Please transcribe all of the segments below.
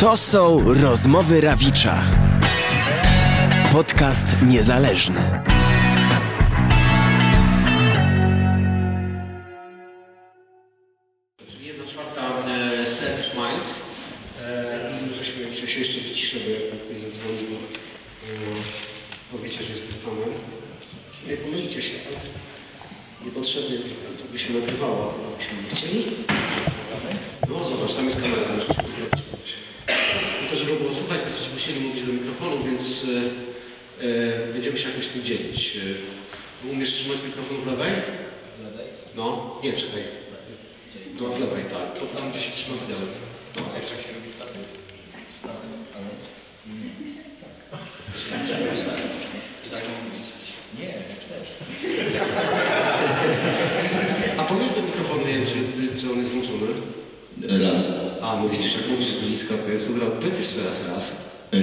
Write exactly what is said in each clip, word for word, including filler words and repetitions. To są Rozmowy Rawicza. Podcast niezależny. Jedna czwarta set smiles. Muszę się jeszcze wyciszyć, bo jak ktoś zadzwonił, powiecie, że jestem fanem. Nie pomylicie się, tak? Niepotrzebnie to by się nagrywało, to byśmy nie chcieli. No zobacz, tam jest kamera. Żeby było słuchać, będziemy musieli mówić do mikrofonu, więc e, będziemy się jakoś tym dzielić. E, umiesz trzymać mikrofon w lewej? W lewej? No, nie, czekaj. No, w lewej, tak. To tam gdzieś trzyma widelec. No, jak się robi w takim? Stawem, ale nie. Tak. I tak mam mówić. Nie, też. A powiedz do mikrofonu, nie wiem, czy, czy on jest włączony? Raz. A, mówisz, jak mówisz blisko, to jest od razu. Powiedz jeszcze raz, raz.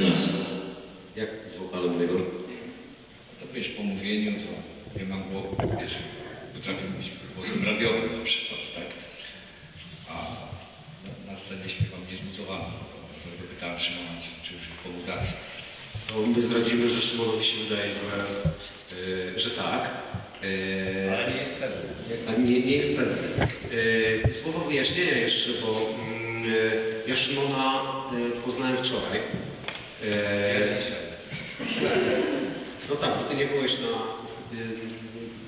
Raz. Jak z wokalem tego? To wiesz, po mówieniu, to nie mam głowy, wiesz, potrafię mówić głosem radiowym na przykład, tak? A na, na scenie śpiewam niezmutowano, to sobie pytałem Szymona, czy już jest komunikacja. No my zdradzimy, że Szymonowi się wydaje, że, że tak. Eee, ale nie jest pewny. Ale nie, nie jest pewny. Eee, słowo wyjaśnienia jeszcze, bo mm, ja Szymona e, poznałem wczoraj. Eee, no tak, bo ty nie byłeś na... Niestety,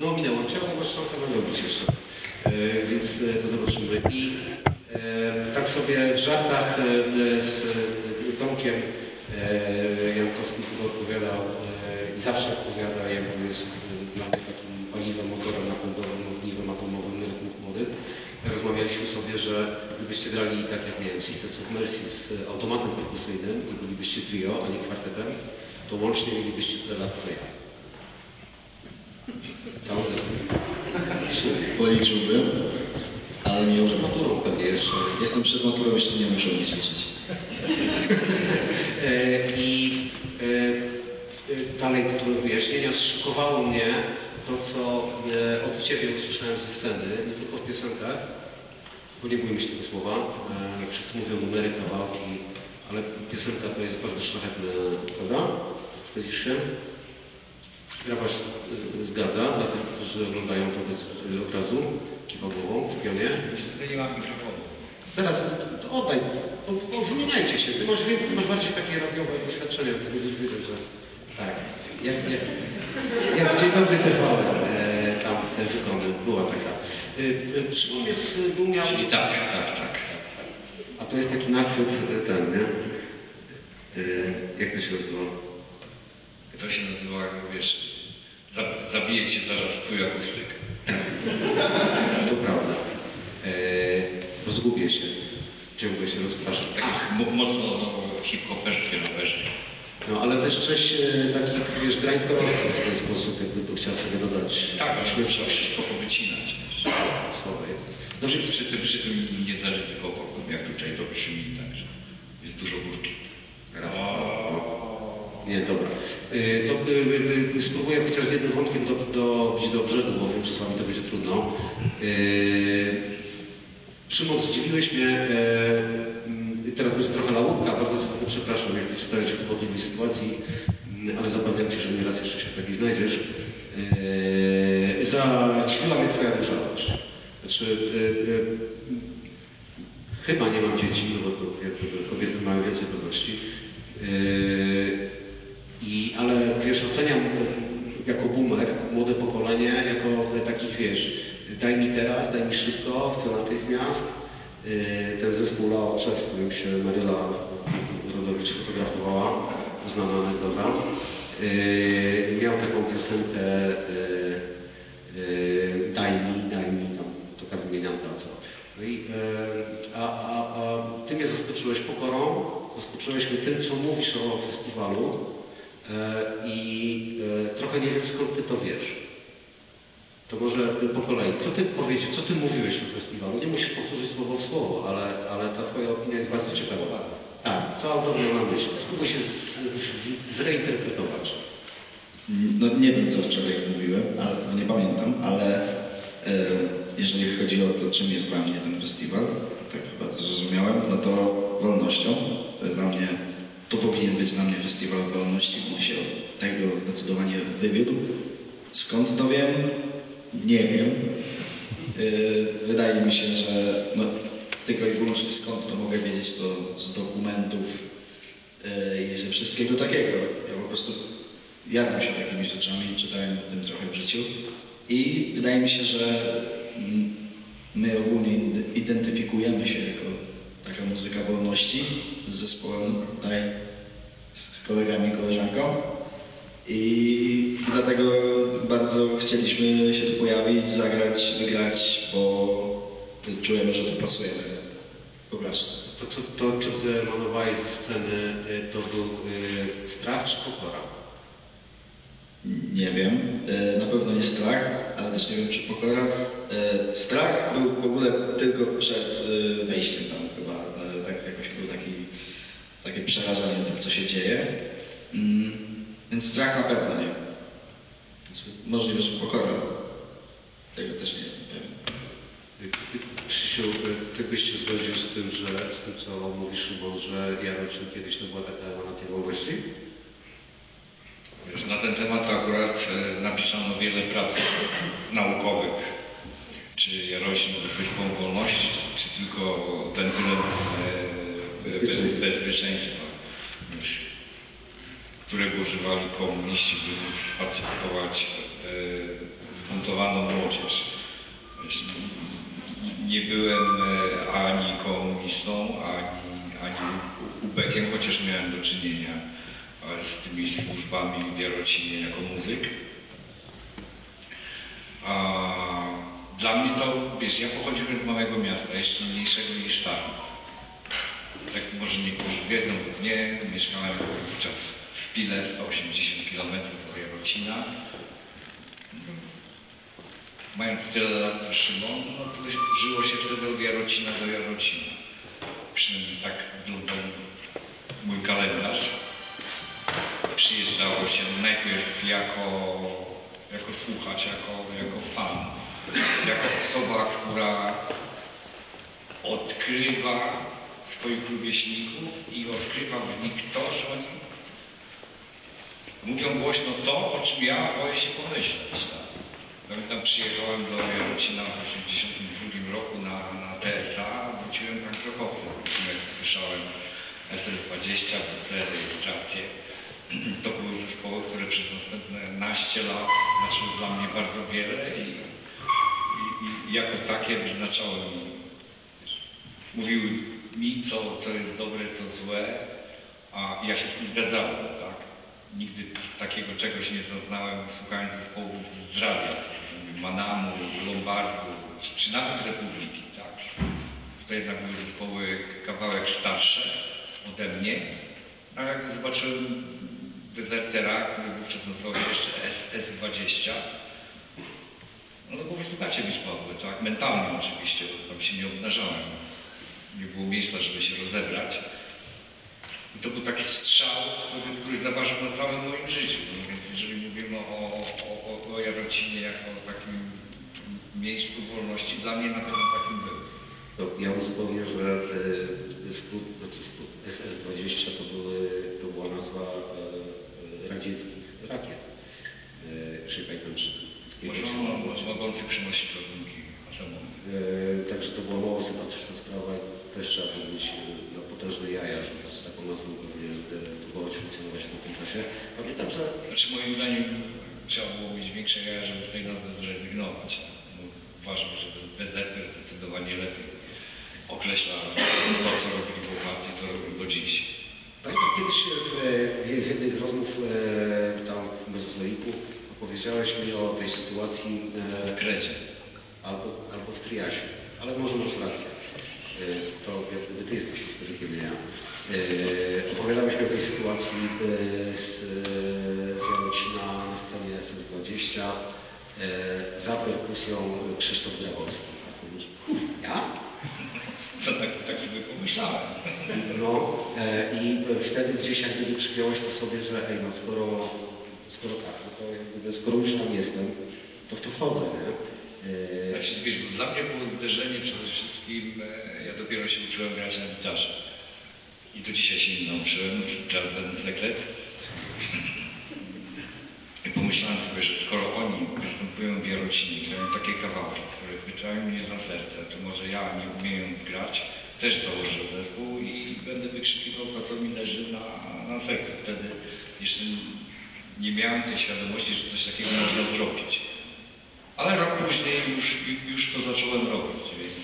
no minęło cię, ale masz szansę narobić jeszcze. Eee, więc e, to zobaczymy. I e, tak sobie w żartach e, z Tomkiem e, Jankowskim odpowiadał e, i zawsze odpowiada, jak on jest dla mnie takim paliwem, motorem napędowym, ogniwem atomowym rytmów młodych. Rozmawialiśmy sobie, że gdybyście grali, tak jak miałem, System of Mercy z automatem perkusyjnym i bylibyście trio, a nie kwartetem, to łącznie mielibyście tyle lat co ja. Całą zespół. Policzyłbym, ale nie muszę. Maturą pewnie jeszcze. Jestem przed maturą, jeszcze nie muszę nic liczyć. I dalej, które wyjaśnienia zszokowało mnie to, co e, od Ciebie usłyszałem ze sceny, nie tylko w piosenkach, bo nie bójmy się tego słowa, e, wszyscy mówią numery, kawałki, ale piosenka to jest bardzo szlachetna, prawda? Zgodzisz się? Grabaż zgadza, dla tych, którzy oglądają to bez obrazu, kiwa głową w pionie. Myślę, nie mam mikrofonu. Zaraz, to oddaj, wymieniajcie się, Ty masz, ty masz bardziej takie radiowe doświadczenia, więc będziesz wiedział, że tak. Jak, jak, jak w Dzień dobry T V e, tam w tej wykonaniu była taka. E, czy on jest dumiał? Czyli tak, tak, tak. A to jest taki nakrót ten, nie? E, jak to się nazywało? To się nazywało, jak wiesz, zabije cię zaraz twój akustyk. To prawda. E, rozgubię się. Ciągle się rozpraszam. Takie mocno no, hip-hoperskie wersje. No, ale też część e, takich, wiesz, grindcore'owców w ten sposób, jak gdyby chciał sobie dodać... Tak, ale trzeba się spoko wycinać, wiesz. Słowo jest. No, że przy tym, przy tym nie zaryzykował, jak tutaj to brzmi, także jest dużo górki. Nie, dobra. E, to y, y, y, spróbuję chociaż z jednym wątkiem do, do, być do brzegu, bo wiem, że z wami to będzie trudno. E, Szymon, zdziwiłeś mnie... E, Teraz będzie trochę lałupka, bardzo przepraszam, ja chcę wstawiać w podobnej sytuacji, ale zabawiam się, że nieraz jeszcze się taki znajdziesz. Eee, Zaćwiczyła mnie twoja dojrzałość. Znaczy, e, e, chyba nie mam dzieci, bo to, jakby, kobiety mają więcej pewności. Eee, ale wiesz, oceniam jako boomer młode pokolenie, jako takich wiesz, daj mi teraz, daj mi szybko, chcę natychmiast. Ten zespół Lao, przez którym się Mariola Rodowicz fotografowała, to znana anegdota, yy, miał taką piosenkę yy, yy, daj mi, daj mi, tam taka wymienianka, co. No i, yy, a, a, a ty mnie zaskoczyłeś pokorą, zaskoczyłeś mnie tym, co mówisz o festiwalu yy, i yy, trochę nie wiem, skąd ty to wiesz. To może po kolei. Co ty powiedział, co ty mówiłeś o festiwalu? Nie musisz powtórzyć słowo w słowo, ale, ale ta twoja opinia jest bardzo ciekawa. Tak, co autor miał na myśli? Spróbuj się z, z, zreinterpretować. No nie wiem, co wczoraj mówiłem, ale nie pamiętam, ale e, jeżeli chodzi o to, czym jest dla mnie ten festiwal, tak chyba zrozumiałem, no to wolnością. To jest dla powinien być dla mnie festiwal wolności. On się od tego zdecydowanie wywiódł. Skąd to wiem? Nie wiem. Yy, wydaje mi się, że no, tylko i wyłącznie skąd to mogę wiedzieć, to z dokumentów yy, i ze wszystkiego takiego. Ja po prostu jadłem się takimi rzeczami, czytałem o tym trochę w życiu i wydaje mi się, że my ogólnie identyfikujemy się jako taka muzyka wolności z zespołem tutaj, z kolegami i koleżanką i dlatego bardzo chcieliśmy się tu pojawić, zagrać, wygrać, bo czujemy, że tu pasujemy po prostu. To, co, to czym ty emanowałeś ze sceny, to był yy, strach czy pokora? Nie wiem, yy, na pewno nie strach, ale też nie wiem, czy pokora. Yy, strach był w ogóle tylko przed yy, wejściem tam chyba, yy, tak, jakoś był taki, takie przerażenie tym, co się dzieje, yy, więc strach na pewno nie. Możliwe, że pokora. Tego też nie jestem pewien. Ty, Krzysiu, ty byś się zgodził z tym, że, z tym co mówisz, Szymon, że Jarocin kiedyś to była taka emanacja wolności? Wiesz, na ten temat akurat napisano wiele prac naukowych. Czy Jarocin był wyspą wolności, czy, czy tylko pętlem bezpieczeństwa, bezpieczeństwa którego używali komuniści, by spacyfikować zbuntowaną młodzież. Nie byłem ani komunistą, ani, ani ubekiem, chociaż miałem do czynienia z tymi służbami w Jarocinie jako muzyk. A dla mnie to, wiesz, ja pochodziłem z małego miasta, jeszcze mniejszego niż tam. Tak może niektórzy wiedzą lub nie, mieszkałem wówczas w Pile, sto osiemdziesiąt kilometrów od Jarocina. Mając tyle lat co Szymon, no to żyło się wtedy od Jarocina do Jarocina. Przynajmniej tak wyglądał mój kalendarz. Przyjeżdżało się najpierw jako, jako słuchacz, jako, jako fan, jako osoba, która odkrywa swoich rówieśników i odkrywa w nich to, że oni mówią głośno to, o czym ja boję się pomyśleć. Tak? Pamiętam, przyjechałem do Jarocina w tysiąc dziewięćset osiemdziesiątym drugim roku na, na T S A, wróciłem pankrokowcem. Jak słyszałem S S dwadzieścia, W C, rejestrację. To były zespoły, które przez następne naście lat znaczyły dla mnie bardzo wiele i, i, i jako takie wyznaczały mi, mówiły mi, co, co jest dobre, co złe, a ja się z tym zgadzałem, tak? Nigdy takiego czegoś nie zaznałem, słuchając zespołów Zdrowia, Manamu, Lombardu, czy nawet Republiki, tak? Tutaj jednak były zespoły kawałek starsze ode mnie, a jak zobaczyłem Dezertera, który wówczas nazywał się jeszcze S S dwadzieścia, no to po prostu dacie być padły, tak? Mentalnie oczywiście, bo tam się nie obnażałem, nie było miejsca, żeby się rozebrać. I to był taki strzał, który zaważył na całym moim życiu. No więc jeżeli mówimy o, o, o Jarocinie jako o takim miejscu wolności, dla mnie na pewno takim był. No, ja uzupełnię, że skrót, znaczy skrót S S dwadzieścia to, były, to była nazwa e, radzieckich rakiet. E, czyli pamiętam, czy mogący przynosić ładunki atomowe. E, także to była mało sympatyczna sprawa i też trzeba powiedzieć no, potężne jaja, żeby z taką nazwą pewnie próbować funkcjonować na tym czasie. Pamiętam, że... Znaczy moim zdaniem trzeba było mieć większe jaja, żeby z tej nazwy zrezygnować. No, uważam, że Dezerter zdecydowanie lepiej określa to, co robili chłopacy, co robią do dziś. Pamiętam kiedyś w, w jednej z rozmów e, tam w Mezozoiku opowiedziałeś mi o tej sytuacji e, w Krecie albo, albo w Triasie, ale może masz rację. E, to jak gdyby ty jesteś historykiem, ja. E, opowiadałeś mi o tej sytuacji e, z, z Jarocina na scenie S S dwadzieścia e, za perkusją Krzysztof Grabowski. Ja? To tak, tak sobie pomyślałem. No e, i wtedy gdzieś jak gdyby przypiąłeś to sobie, że ej, no skoro, skoro tak, no to jak gdyby, skoro już tam jestem, to w to wchodzę, nie? E... Znaczy, wiesz, dla mnie było zderzenie przede wszystkim, ja dopiero się uczyłem grać na gitarze. I do dzisiaj się nie nauczyłem, czas ten sekret. I pomyślałem sobie, że skoro oni występują w Jarocinie, grają takie kawałki, które chwytają mnie za serce, to może ja, nie umiejąc grać, też założę zespół i będę wykrzykiwał to, co mi leży na, na sercu. Wtedy jeszcze nie miałem tej świadomości, że coś takiego można zrobić. Ale rok później już, już to zacząłem robić, więc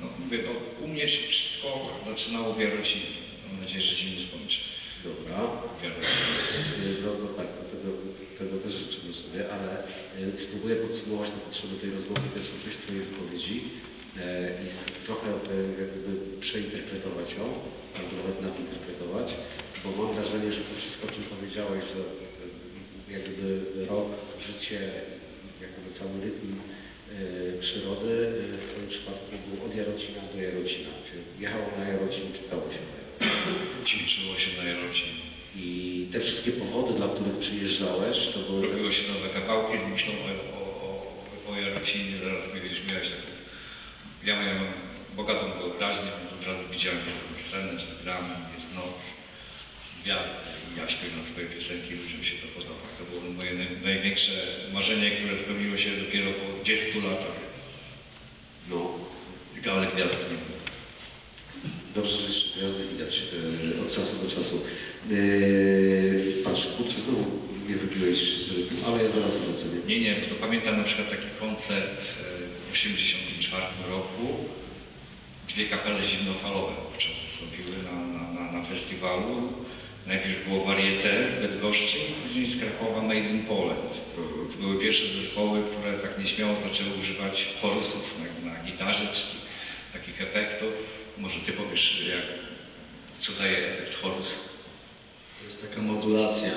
no, mówię, to u mnie się wszystko zaczynało w Jarocinie. Mam nadzieję, że się nie skończy. Dobra, no to tak, to tego, tego też życzymy sobie, ale spróbuję podsumować na potrzeby tej rozmowy pierwszą część Twojej wypowiedzi i trochę jakby przeinterpretować ją, albo nawet nadinterpretować, bo mam wrażenie, że to wszystko, o czym powiedziałeś, że jakby rok, życie, jakby cały rytm przyrody w Twoim przypadku był od Jarocina do Jarocina, czyli jechało na Jarocin, czekało się na Ćwiczyło się na Jarocinie. I te wszystkie powody, dla których przyjeżdżałeś, to były... Robiło się nowe kawałki z myślą o, o, o Jarocinie. Zaraz wiesz, miałeś taką... Ja miałem bogatą wyobraźnię, więc od razu widziałem taką scenę, że gramy, jest noc, gwiazdy i ja śpiewam swoje piosenki, ludziom się to podoba. To było moje największe marzenie, które spełniło się dopiero po dziesięciu latach. No. Ale gwiazd nie było. Dobrze, że jeszcze gwiazdy widać yy, od czasu do czasu. Yy, patrz, kurczę, znowu mnie wybiłeś z rytmu, ale ja zaraz wrócę. Nie, nie, to pamiętam na przykład taki koncert w tysiąc dziewięćset osiemdziesiątym czwartym roku. Dwie kapele zimnofalowe wówczas wystąpiły na, na, na, na festiwalu. Najpierw było Varieté w Bydgoszczy, później z Krakowa Made in Poland. To były pierwsze zespoły, które tak nieśmiało zaczęły używać chorusów na, na gitarze, czyli takich efektów. Może Ty powiesz, jak, co daje efekt chorus? To jest taka modulacja,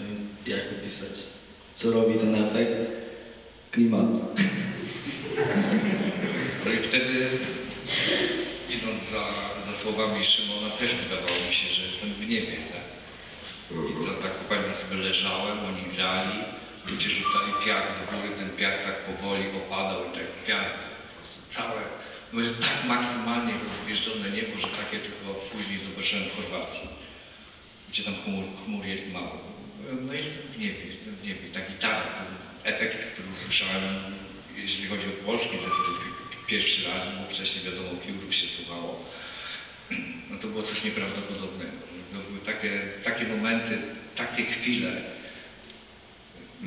nie wiem jak opisać. Co robi ten efekt? Klimat. No i wtedy, idąc za, za słowami Szymona, też wydawało mi się, że jestem w niebie. Tak? I to tak fajnie sobie leżałem, oni grali, ludzie rzucali piach do góry, ten piach tak powoli opadał i tak gwiazdy po prostu całe. No jest tak maksymalnie rozwieżdżone niebo, że takie tylko później zobaczyłem w Chorwacji, gdzie tam chmur, chmur jest mało. No jestem w niebie, jestem w niebie. Ta gitara, ten efekt, który usłyszałem, jeśli chodzi o polski zespół, pierwszy raz, bo wcześniej wiadomo, piórów się suwało, no to było coś nieprawdopodobnego. To były takie, takie momenty, takie chwile,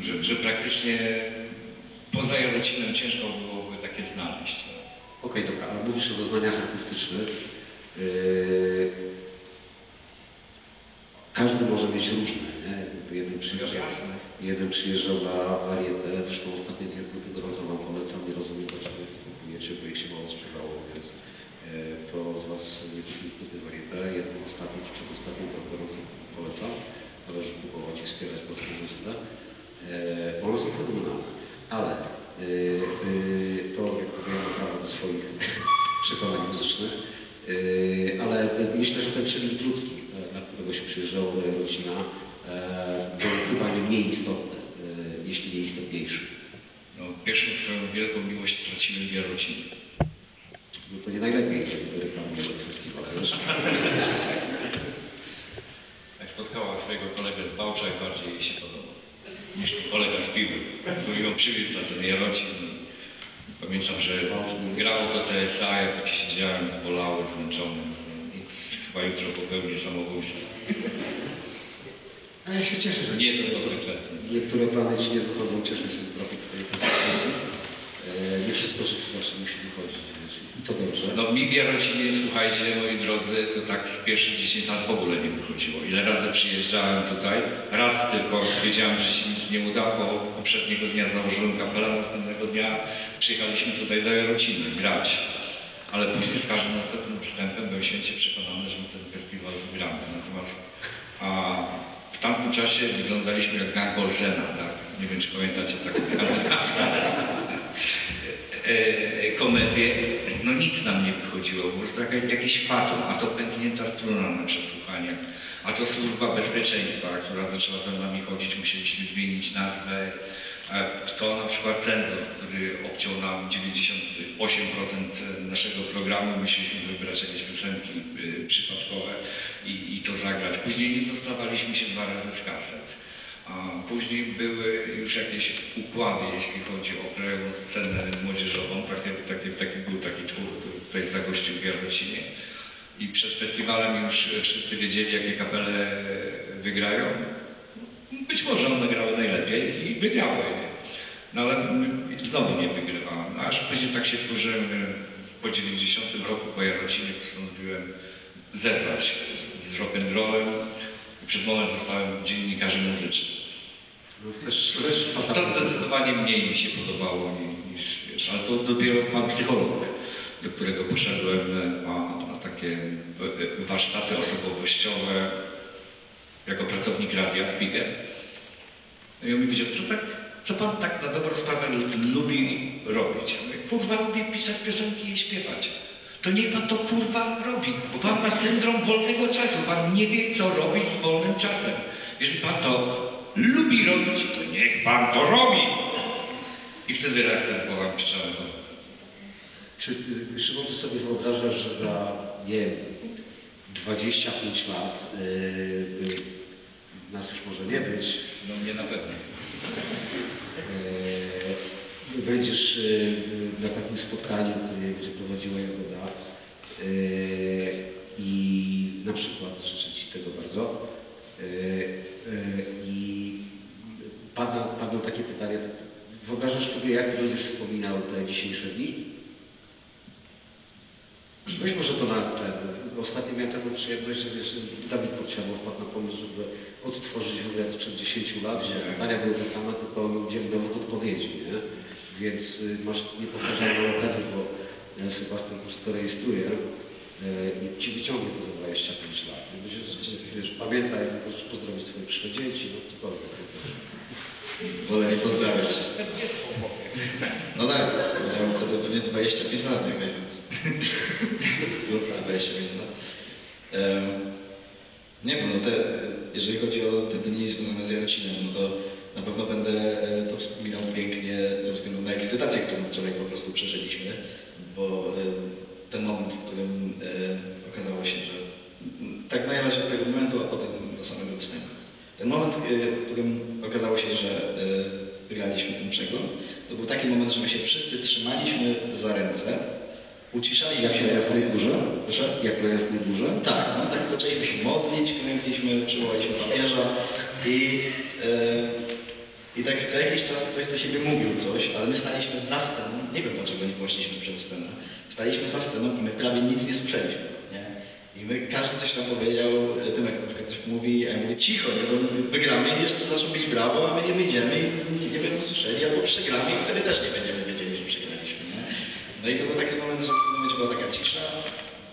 że, że praktycznie poza Jarocinem ciężko byłoby takie znaleźć. Okej, okay, dobra, ale mówisz o doznaniach artystycznych. Yy... Każdy może mieć różne, nie? Jeden przyjeżdżał, jeden przyjeżdżał na Varietę, zresztą ostatnie dwie płyty gorąco Wam polecam, nie rozumiem, dlaczego nie kupujecie, bo ich się mało sprzedało, więc yy, kto z Was nie kupił płyty Varietę, jedną ostatnią czy przedostatnią gorąco polecam, należy kupować i wspierać polską muzykę, bo one są fenomenalne, ale Yy, yy, to jak powiem prawo do swoich przekonań muzycznych, yy, ale myślę, że ten czynnik ludzki, dla którego się przyjeżdżało do Jarocina, yy, był chyba nie mniej istotny, yy, jeśli nie istotniejszy. No, pierwszą swoją wielką miłość straciłem w Jarocinie. No to nie najlepiej, żeby reklamujesz do festiwalu, wiesz? Jak spotkała swojego kolegę z Bałcza, jak bardziej jej się podoba. Niż kolega z piwy, który ją przywiózł na ten Jarocin. Pamiętam, że grało to T S A, ja taki siedziałem zbolały, zmęczony. Nic, chyba jutro popełnię samobójstwo. A ja się cieszę, że nie jestem konsekwentny. Niektóre plany ci nie wychodzą, cieszę się z braku twojej konsekwencji. Nie wszystko, że zawsze musi wychodzić. I to dobrze. No mi w Jarocinie, słuchajcie, moi drodzy, to tak z pierwszych dziesięciu lat w ogóle nie wychodziło. Ile razy przyjeżdżałem tutaj, raz tylko wiedziałem, że się nic nie uda, bo poprzedniego dnia założyłem kapelę, następnego dnia przyjechaliśmy tutaj do Jarociny grać. Ale później z każdym następnym wstępem byłem święcie przekonany, że ten festiwal wygramy. Natomiast a w tamtym czasie wyglądaliśmy jak gang Olsena, tak? Nie wiem, czy pamiętacie taką skandynawską komedię. No nic nam nie wychodziło, po prostu jakiś fatum, a to pęknięta struna na przesłuchaniach, a to służba bezpieczeństwa, która zaczęła za nami chodzić, musieliśmy zmienić nazwę. To na przykład cenzor, który obciął nam dziewięćdziesiąt osiem procent naszego programu, musieliśmy wybrać jakieś piosenki przypadkowe i, i to zagrać. Później nie dostawaliśmy się dwa razy z kaset. A później były już jakieś układy, jeśli chodzi o krajową scenę młodzieżową. Takie, takie, taki był taki twór, który tutaj zagościł w Jarocinie. I przed festiwalem już wszyscy wiedzieli, jakie kapele wygrają. Być może one grały najlepiej i wygrały. No ale znowu nie wygrywałem. Aż później tak się wkurzyłem, po dziewięćdziesiątym roku po Jarocinie postanowiłem zerwać z rock'n'rollem. Przed moment zostałem dziennikarzem muzycznym. Też, też to, to zdecydowanie mniej mi się podobało niż, wiesz, ale to dopiero pan psycholog, do którego poszedłem na, na takie warsztaty osobowościowe jako pracownik Radia Spiegel. No i on mi powiedział, co, tak, co pan tak na dobrą sprawę lubi robić? Ja mówię, kurwa, lubię pisać piosenki i śpiewać. To nie pan to kurwa robi, bo pan ma syndrom wolnego czasu, pan nie wie, co robić z wolnym czasem. Jeżeli pan to lubi robić, to niech pan to robi. I wtedy reakcja była pieczalna. Czy ty, Szymon, ty sobie wyobrażasz, że za, nie wiem, dwadzieścia pięć lat yy, nas już może nie być? No mnie na pewno. Yy, będziesz yy, na takim spotkaniu, które będzie prowadziła Jagoda yy, i na przykład życzę ci tego bardzo. Yy, yy, I padną, padną takie pytania. Wyobrażasz sobie, jak ty będziesz wspominał te dzisiejsze dni? Być może to na ten. Ostatnio miałem taką przyjemność, że jeszcze David Podsiało wpadł na pomysł, żeby odtworzyć wywiad sprzed dziesięciu lat, gdzie pytania były te same, tylko udzielił nowych odpowiedzi, nie? Więc masz niepowtarzalną okazję, bo Sebastian po prostu to rejestruje i ci wyciągnie to za dwadzieścia pięć lat. Wiesz, pamiętaj, możesz pozdrowić swoje przyszłe dzieci, no cokolwiek. Wolę nie pozdrawiać. No tak, ja mam wtedy pewnie dwadzieścia pięć lat, nie wiem. dwadzieścia pięć lat. Um, nie wiem, no te, jeżeli chodzi o te dni związane z Jarocinem, no to na pewno będę to wspominał pięknie ze względu na ekscytację, którą wczoraj po prostu przeżyliśmy, bo ten moment, w którym okazało się, że tak najechać od tego momentu, a potem do samego wstępu. Ten moment, w którym okazało się, że wygraliśmy ten przegląd, to był taki moment, że my się wszyscy trzymaliśmy za ręce, uciszaliśmy jak się. Jak na Jasnej Górze? Proszę? Jak na Jasnej Górze? Tak, no tak zaczęliśmy się modlić, klękliśmy, przywołaliśmy papieża i yy, I tak co jakiś czas ktoś do siebie mówił coś, ale my staliśmy za sceną, nie wiem dlaczego nie poszliśmy przed scenę, staliśmy za sceną i my prawie nic nie słyszeliśmy, nie? I my, każdy coś tam powiedział, Tymek na przykład coś mówi, a ja mówię cicho, nie? Bo wygramy i jeszcze zaczną bić brawo, a my nie wyjdziemy i nie będą słyszeli, albo przegramy i wtedy też nie będziemy wiedzieli, że przegraliśmy, nie? No i to był taki moment, że w tym momencie była taka cisza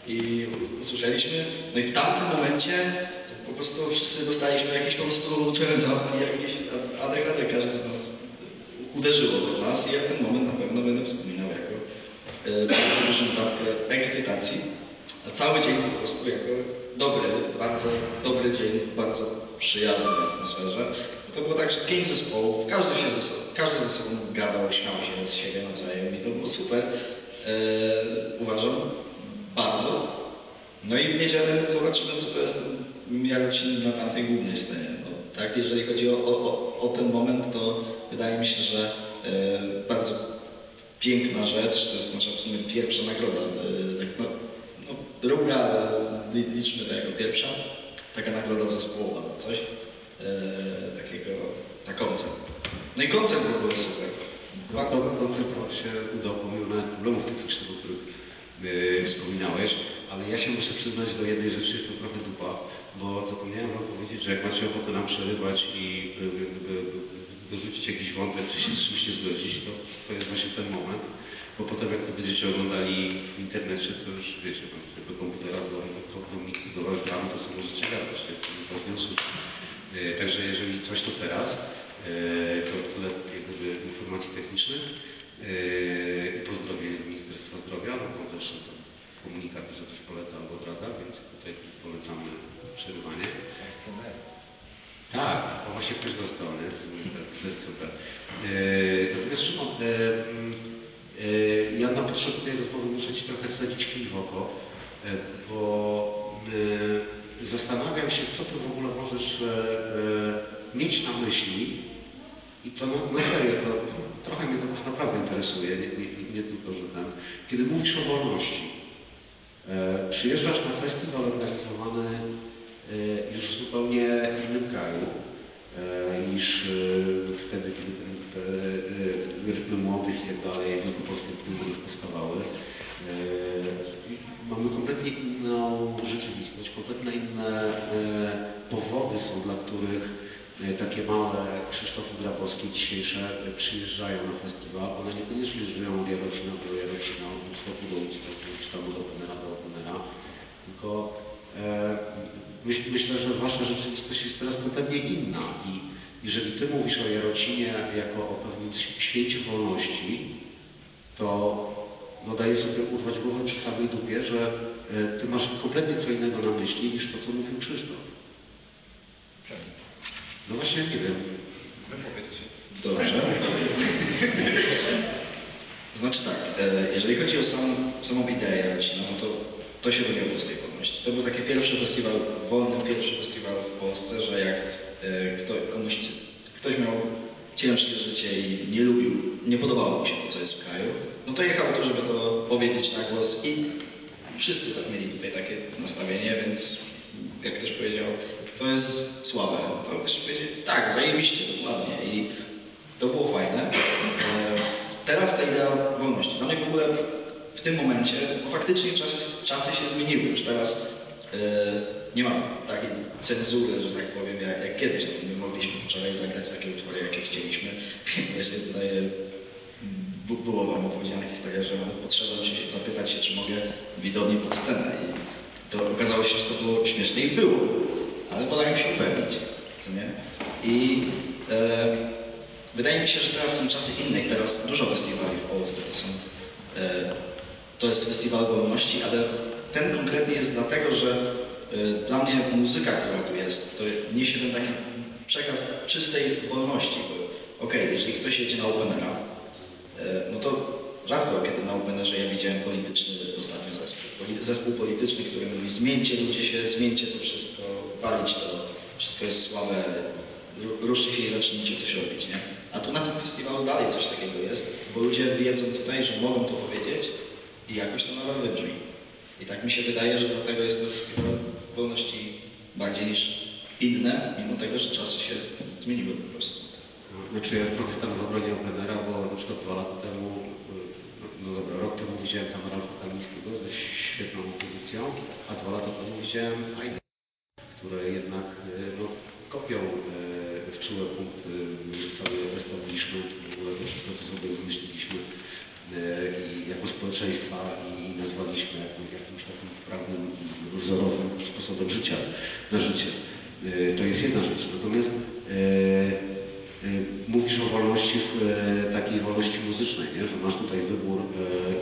i usłyszeliśmy, no i w tamtym momencie po prostu wszyscy dostaliśmy jakieś po prostu czerwone, jakieś adekwaty, każdy z nas uderzyło w nas i ja ten moment na pewno będę wspominał jako e, bardzo dużą dawkę ekscytacji, a cały dzień po prostu jako dobry, bardzo dobry dzień w bardzo przyjaznej atmosferze. Bo to było tak, że pięć zespołów, każdy, się ze, każdy ze sobą gadał, śmiał się z siebie nawzajem i to było super, e, uważam, bardzo. No i w niedzielę zobaczymy, co to jest Jarocin na tamtej głównej scenie. No, tak? Jeżeli chodzi o, o, o ten moment, to wydaje mi się, że e, bardzo piękna rzecz, to jest nasza w sumie pierwsza nagroda, e, tak, no, no, druga, liczmy to jako pierwsza, taka nagroda zespołowa za coś, e, takiego za koncert. No i koncert był super. Dwa koncert się udał, pomimo nawet problemów technicznych, o których e, wspominałeś. Ale ja się muszę przyznać do jednej rzeczy, jest to trochę dupa, bo zapomniałem wam powiedzieć, że jak macie ochotę nam przerywać i by, by, by, by dorzucić jakiś wątek, czy się z czymś nie zgodzić, to, to jest właśnie ten moment, bo potem jak to będziecie oglądali w internecie, to już wiecie, do komputera, do, do, do mikrofonu, do reklamy, to sobie możecie gadać, nie? To was nie usłyszy. E, także jeżeli coś, to teraz, e, to tyle jakby informacji technicznych i e, pozdrowień Ministerstwa Zdrowia, no bo zawsze to komunikat, że coś poleca albo odradza, więc tutaj polecamy przerywanie. Tak, bo właśnie ktoś dostał, nie? Super. Eee, natomiast Szymon, e, e, ja na potrzeby tej rozmowy muszę ci trochę wsadzić kij w oko, e, bo e, zastanawiam się, co ty w ogóle możesz e, e, mieć na myśli. I to, no, no serio, to, to trochę mnie to naprawdę interesuje, nie, nie, nie tylko, że ten. Kiedy mówisz o wolności, e, przyjeżdżasz na festiwal organizowany e, już w zupełnie innym kraju e, niż e, wtedy, kiedy ten, te e, rytmy młodych i tak dalej, wielkopolskie klubów powstawały. E, mamy kompletnie inną rzeczywistość, kompletnie inne e, powody są, dla których takie małe Krzysztofu Grabowskie dzisiejsze przyjeżdżają na festiwal. One niekoniecznie żyją od Jarocina do Jarocina, od Ustoku do Ustoku, czy tam do Openera do Openera. Tylko e, myśl, myślę, że wasza rzeczywistość jest teraz kompletnie inna. I jeżeli ty mówisz o Jarocinie jako o pewnym święcie wolności, to no, daję sobie urwać głowę przy samej dupie, że e, ty masz kompletnie co innego na myśli niż to, co mówił Krzysztof. No właśnie, nie wiem. Wypowiedz się. Dobrze. Znaczy tak, e, jeżeli chodzi o sam, samą ideę Jarocina, no to to się wyniosło z tej wolności. To był taki pierwszy festiwal, wolny pierwszy festiwal w Polsce, że jak e, kto, komuś, ktoś miał ciężkie życie i nie lubił, nie podobało mu się to, co jest w kraju, no to jechał tu, żeby to powiedzieć na głos i wszyscy tak mieli tutaj takie nastawienie, więc jak ktoś powiedział, to jest słabe, to ktoś powiedział, tak, zajebiście, dokładnie i to było fajne. E, teraz ta idea wolności, dla mnie w ogóle w tym momencie, bo faktycznie czasy, czasy się zmieniły, już teraz e, nie ma takiej cenzury, że tak powiem, jak, jak kiedyś, no, my mogliśmy wczoraj zagrać takie utwory, jakie chcieliśmy. Właśnie tutaj było wam opowiedziana historia, że mamy potrzebę się zapytać się, czy mogę widownię pod scenę i to okazało się, że to było śmieszne i było. Ale podają się upewnić, co nie? I e, wydaje mi się, że teraz są czasy inne i teraz dużo festiwali w Polsce to są... E, to jest festiwal wolności, ale ten konkretnie jest dlatego, że e, dla mnie muzyka, która tu jest, to niesie ten taki przekaz czystej wolności, bo okej, okay, jeżeli ktoś jedzie na Openera, e, no to rzadko kiedy na Openerze ja widziałem polityczny ostatnio zespół. Zespół polityczny, który mówi zmieńcie ludzie się, zmieńcie to wszystko, palić to, wszystko jest słabe, ruszcie się i zacznijcie coś robić, nie? A tu na tym festiwalu dalej coś takiego jest, bo ludzie wiedzą tutaj, że mogą to powiedzieć i jakoś to nawet wybrzmi. I tak mi się wydaje, że dlatego jest to festiwal wolności bardziej niż inne, mimo tego, że czasy się zmieniły po prostu. Znaczy ja trochę stanę w obronie Openera, bo na przykład dwa lata temu, no dobra, rok temu widziałem Kameralfa Kalińskiego ze świetną produkcją, a dwa lata temu widziałem Aida, które jednak no, kopią w czułe punkty całej restauracji, w ogóle to wszystko, co sobie wymyśliliśmy i jako społeczeństwa i nazwaliśmy jakimś takim prawnym i wzorowym sposobem życia na życie. To jest jedna rzecz. Natomiast mówisz o wolności, w takiej wolności muzycznej, nie? Że masz tutaj wybór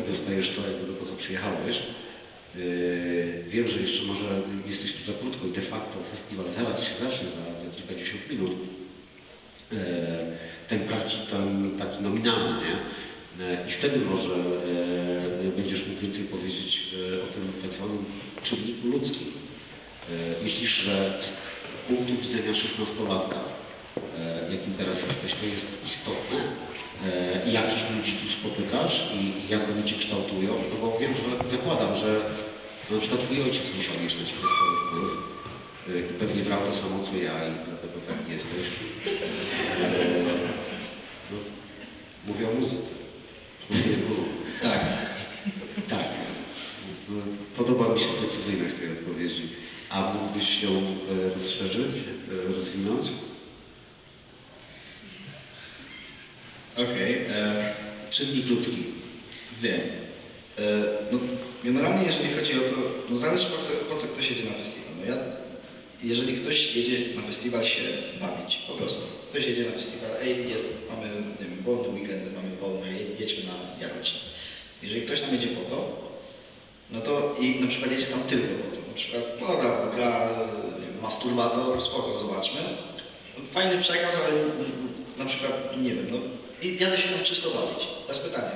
i dostajesz to, jakby po co przyjechałeś. Wiem, że jeszcze może jesteś tu za krótko i de facto festiwal zaraz się zacznie, za, za kilkadziesiąt minut. Ten, ten taki nominalny, nie? I wtedy może będziesz mógł więcej powiedzieć o tym tak zwanym czynniku ludzkim. Myślisz, że z punktu widzenia szesnastolatka, jakim teraz jesteś, to jest istotne, e, jakich ludzi tu spotykasz i jak oni cię kształtują, no bo wiem, że zakładam, że na przykład twój ojciec musiał mieć na ciebie swoje wpływ i pewnie brał to samo co ja i dlatego tak jesteś. E, no, mówię o muzyce. Mówię o... Tak. Tak. Podoba mi się precyzyjność tej odpowiedzi. A mógłbyś ją rozszerzyć, rozwinąć? Okej, okay, czynnik ludzki. Wiem. E, no, generalnie jeżeli chodzi o to, no zależy po, po co ktoś jedzie na festiwal. No ja, jeżeli ktoś jedzie na festiwal się bawić, po prostu. Ktoś jedzie na festiwal, ej, jest, mamy, nie wiem, wolny weekend, mamy wolne, jedźmy na Jarocin. Jeżeli ktoś tam jedzie po to, no to i na przykład jedzie tam tylko po to. Na przykład, no dobra, gra, masturbator, spoko, zobaczmy. Fajny przekaz, ale na przykład, nie wiem, no, i jadę się tam czysto bawić. To jest pytanie,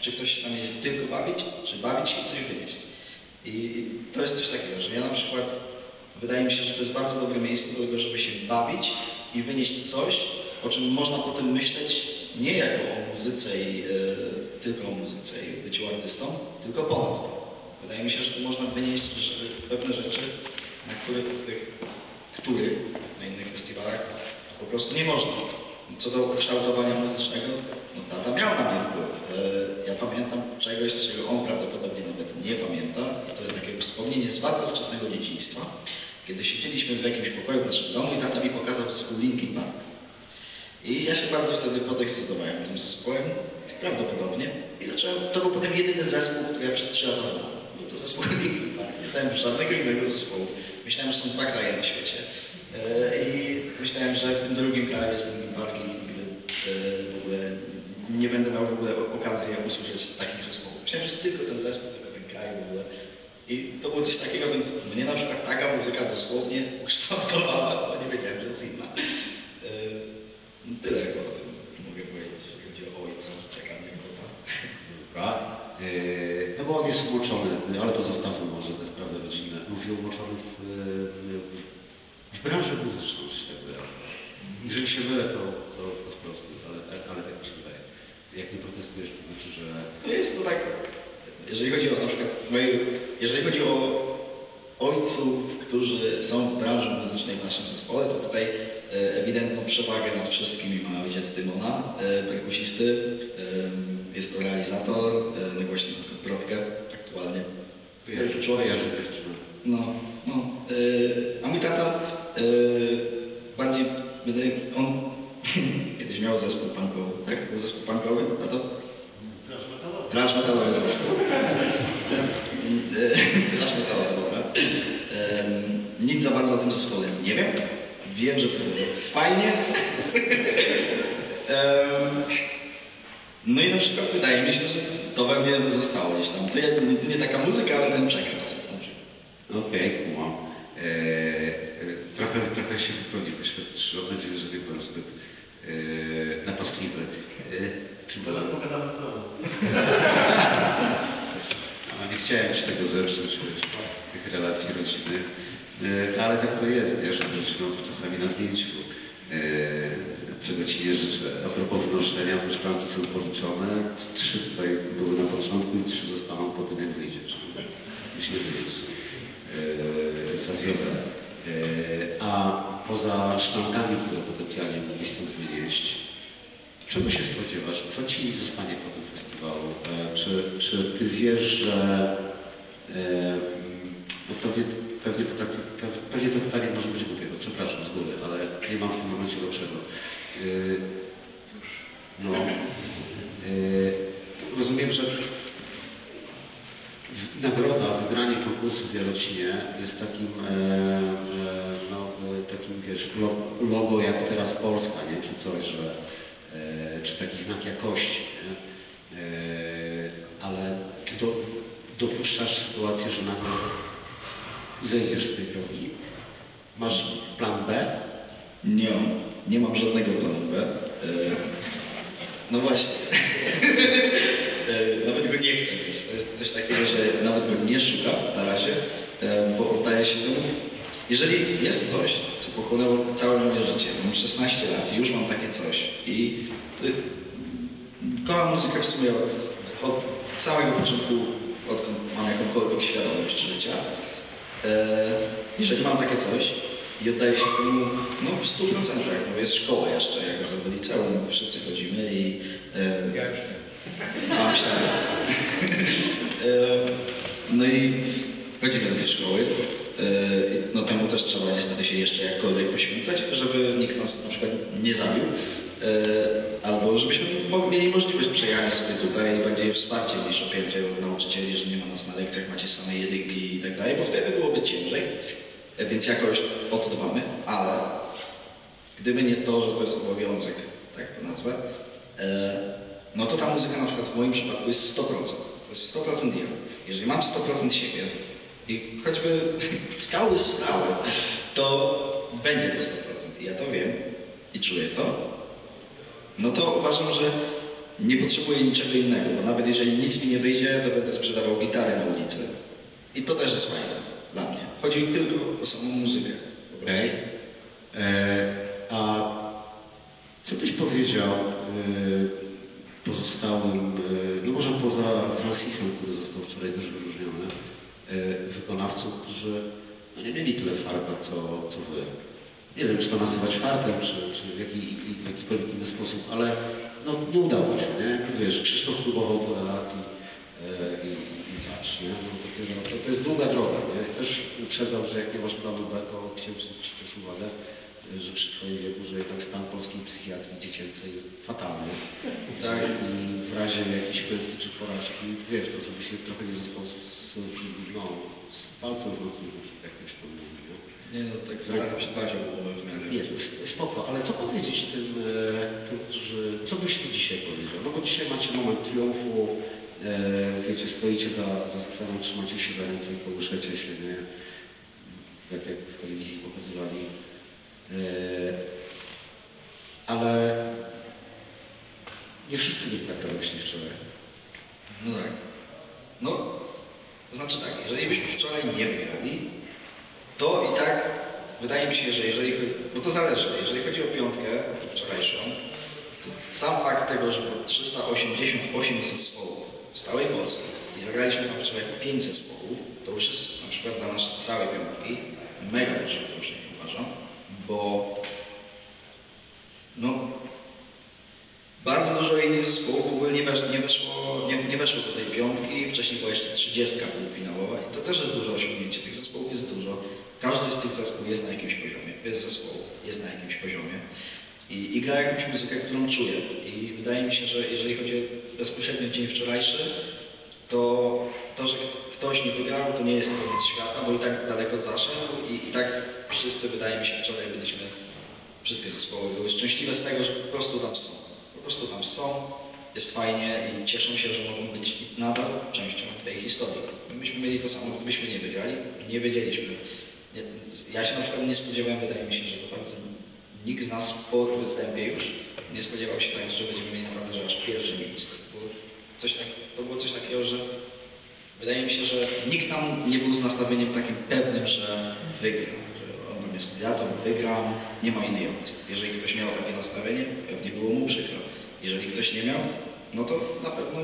czy ktoś tam jedzie tylko bawić, czy bawić i coś wynieść. I to jest coś takiego, że ja na przykład Wydaje mi się, że to jest bardzo dobre miejsce do tego, żeby się bawić i wynieść coś, o czym można potem myśleć nie jako o muzyce i yy, tylko o muzyce i byciu artystą, tylko ponad to. Wydaje mi się, że tu można wynieść pewne rzeczy, na których, tych, których na innych festiwalach po prostu nie można. Co do kształtowania muzycznego, no tata miał na mnie wpływ. Ja pamiętam czegoś, czego on prawdopodobnie nawet nie pamięta. I to jest takie wspomnienie z bardzo wczesnego dzieciństwa, kiedy siedzieliśmy w jakimś pokoju w naszym domu i tata mi pokazał zespół Linkin Park. I ja się bardzo wtedy podekscytowałem tym zespołem, prawdopodobnie. I zacząłem, to był potem jedyny zespół, który ja przez trzy lata znam. Był to zespół Linkin Park. Nie znałem żadnego innego zespołu. Myślałem, że są dwa kraje na świecie. I myślałem, że w tym drugim kraju jest Linkin Park i nigdy w ogóle nie będę miał w ogóle okazji usłyszeć takich zespołów. Myślałem, że jest tylko ten zespół, tylko ten kraj w ogóle. I to było coś takiego, więc mnie na przykład taka muzyka dosłownie ukształtowała, bo nie wiedziałem, że jest inna. Tyle chyba o tym mogę powiedzieć, jeżeli chodzi o ojca, taka anegdota. Dobra. No bo on jest umoczony, ale to zostawmy może te sprawy rodzinne. Mówię umoczony w, w branży muzycznej, się tak wyrażę. Jeżeli się mylę, to, to, to sprostuj, ale tak, ale tak mi się wydaje. Jak nie protestujesz, to znaczy, że... No jest to tak. Jeżeli chodzi o na przykład, moi, jeżeli chodzi o ojców, którzy są w branży muzycznej w naszym zespole, to tutaj ewidentną przewagę nad wszystkimi ma ojciec Tymona, perkusisty, jest to realizator, nagłośnik Brodkę aktualnie. Wielki człowiek. Ja się dziewczyna. No, no. A mój tata bardziej, on kiedyś miał zespół punkowy, tak? Był zespół punkowy, tato? Trash metalowy zespół. Trash metalowy, dobra. Nic za bardzo o tym zespole nie wiem. Wiem, że to było fajnie. No i na przykład wydaje mi się, że to we mnie zostało gdzieś tam. To nie, nie taka muzyka, ale ten przekaz. Okej, okay, kumam. Eee, trochę, trochę się wypełniłem, świadczysz. Mam nadzieję, że nie byłem zbyt eee, napastliwy. Eee, czy byłem? No, nie chciałem ci tego zepsuć, tych relacji rodzinnych. Eee, ale tak to jest, nie? Że rodziną to czasami na zdjęciu. Eee, czego ci nie życzę. A propos wnoszenia, szklanki są policzone. Trzy tutaj były na początku i trzy zostaną po tym, jak wyjdziesz. Jeśli nie wyjdziesz. Eee, za wiele. Eee, a poza szklankami, które potencjalnie mogliście wynieść, czego się spodziewasz? Co ci zostanie po tym festiwalu? Eee, czy, czy ty wiesz, że... Eee, pewnie, pewnie, potrafi, pewnie to pytanie może być głupiego. Przepraszam, z góry, ale nie mam w tym momencie lepszego. Yy, no, yy, rozumiem, że nagroda, wygranie konkursu w Jarocinie jest takim, e, no, takim wiesz, logo jak teraz Polska, nie? Czy coś, że, e, czy taki znak jakości, nie? E, ale ty do, dopuszczasz sytuację, że nagle zejdziesz z tej drogi. Masz plan B? Nie. Nie mam żadnego planu B. Yy, no właśnie. Yy, nawet go nie chcę mieć. To jest coś takiego, że nawet go nie szukam na razie, yy, bo oddaję się temu. Jeżeli jest coś, co pochłonęło całe moje życie, mam szesnaście lat i już mam takie coś. I yy, kocham muzykę w sumie od, od samego początku, odkąd mam jakąkolwiek świadomość życia. Yy, jeżeli mam takie coś, i oddaje się temu, no w stu procentach, bo jest szkoła jeszcze, jak do liceum, wszyscy chodzimy i... E, ja już nie. A, myślałem. e, no i chodzimy do tej szkoły, e, no temu też trzeba niestety się jeszcze jakkolwiek poświęcać, żeby nikt nas na przykład nie zabił, e, albo żebyśmy mieli możliwość przejechania sobie tutaj i bardziej wsparcie niż opiercie od nauczycieli, że nie ma nas na lekcjach, macie same jedynki i tak dalej, bo wtedy byłoby ciężej. Więc jakoś o to dbamy, ale gdyby nie to, że to jest obowiązek, tak to nazwę, no to ta muzyka na przykład w moim przypadku jest sto procent. To jest sto procent ja. Jeżeli mam sto procent siebie i choćby skały stałe, to będzie to sto procent. I ja to wiem i czuję to, no to uważam, że nie potrzebuję niczego innego, bo nawet jeżeli nic mi nie wyjdzie, to będę sprzedawał gitarę na ulicy. I to też jest fajne dla mnie. Chodzi tylko o sto procent samą muzykę. Okej. E, a co byś powiedział e, pozostałym, e, no może poza Francisem, który został wczoraj też wyróżniony, e, wykonawcom, którzy no nie mieli tyle farta, co, co wy. Nie wiem, czy to nazywać fartem, czy, czy w, jaki, w jakikolwiek inny sposób, ale no, nie udało się, nie? Wiesz, Krzysztof próbował to dać i, i, i patrz, nie? No, to, to jest długa droga, nie? Też uprzedzam, że jak nie masz planu B, to chciałem zwrócić uwagę, że przy twoim wieku, że jednak stan polskiej psychiatrii dziecięcej jest fatalny. Tak? I w razie jakiejś klęski czy porażki, wiesz, to żeby się trochę nie został z, z, no, z palcem w nocy, jakimś tam. Nie no, tak staram się bardziej było w miarę. Nie, spoko, ale co powiedzieć tym, tym, którzy... Co byś ty dzisiaj powiedział? No bo dzisiaj macie moment triumfu, e, wiecie, stoicie za, za sceną, trzymacie się za ręce i połyszecie się, nie? Tak jak w telewizji pokazywali. E, ale nie wszyscy byli tak radośni wczoraj. No tak. No, to znaczy tak, jeżeli byśmy wczoraj nie wygrali, to i tak wydaje mi się, że jeżeli chodzi, bo to zależy, jeżeli chodzi o piątkę wczorajszą, to sam fakt tego, że było trzysta osiemdziesiąt osiem zespołów w całej Polsce i zagraliśmy tam wczoraj pięć zespołów, to już jest na przykład dla naszej całej piątki mega duże wyróżnienie, uważam, bo no bardzo dużo innych zespołów w ogóle nie weszło, nie weszło, nie, nie weszło do tej piątki, wcześniej była jeszcze trzydziestka półfinałowa i to też jest duże osiągnięcie, tych zespołów jest dużo. Każdy z tych zespołów jest na jakimś poziomie, jest zespołów, jest na jakimś poziomie i, i gra jakąś muzykę, którą czuje. I wydaje mi się, że jeżeli chodzi o bezpośrednio dzień wczorajszy, to to, że ktoś nie wygrał, to nie jest koniec świata, bo i tak daleko zaszedł i, i tak wszyscy, wydaje mi się, wczoraj byliśmy, wszystkie zespoły były szczęśliwe z tego, że po prostu tam są. Po prostu tam są, jest fajnie i cieszą się, że mogą być nadal częścią tej historii. Myśmy mieli to samo, gdybyśmy nie wygrali, nie wiedzieliśmy. Ja się na przykład nie spodziewałem, wydaje mi się, że to bardzo nikt z nas po występie już nie spodziewał się tak, że będziemy mieli naprawdę, że aż pierwsze miejsce. Bo coś tak, to było coś takiego, że wydaje mi się, że nikt tam nie był z nastawieniem takim pewnym, że wygra. Że on tam jest, ja to wygram, nie ma innej opcji. Jeżeli ktoś miał takie nastawienie, pewnie było mu przykro. Jeżeli ktoś nie miał, no to na pewno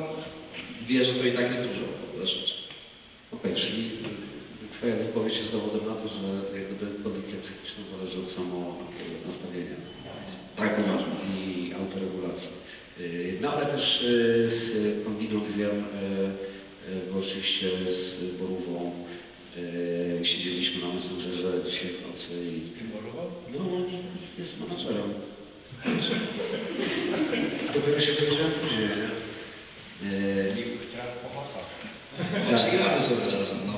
wie, że to i tak jest dużo rzeczy. Okej, okay, czyli... Twoja wypowiedź jest dowodem na to, że jak gdyby kondycja psychiczna zależy od samo nastawienia. Tak uważam. I autoregulacji. No ale też z Kondidowiam, bo oczywiście z Borówą siedzieliśmy na Messengerze dzisiaj w nocy i... Borówą? No, on jest manażerem. Dopiero się powiedziałem później, nie? Nikt teraz pomachał. Przegramy sobie czasem, no.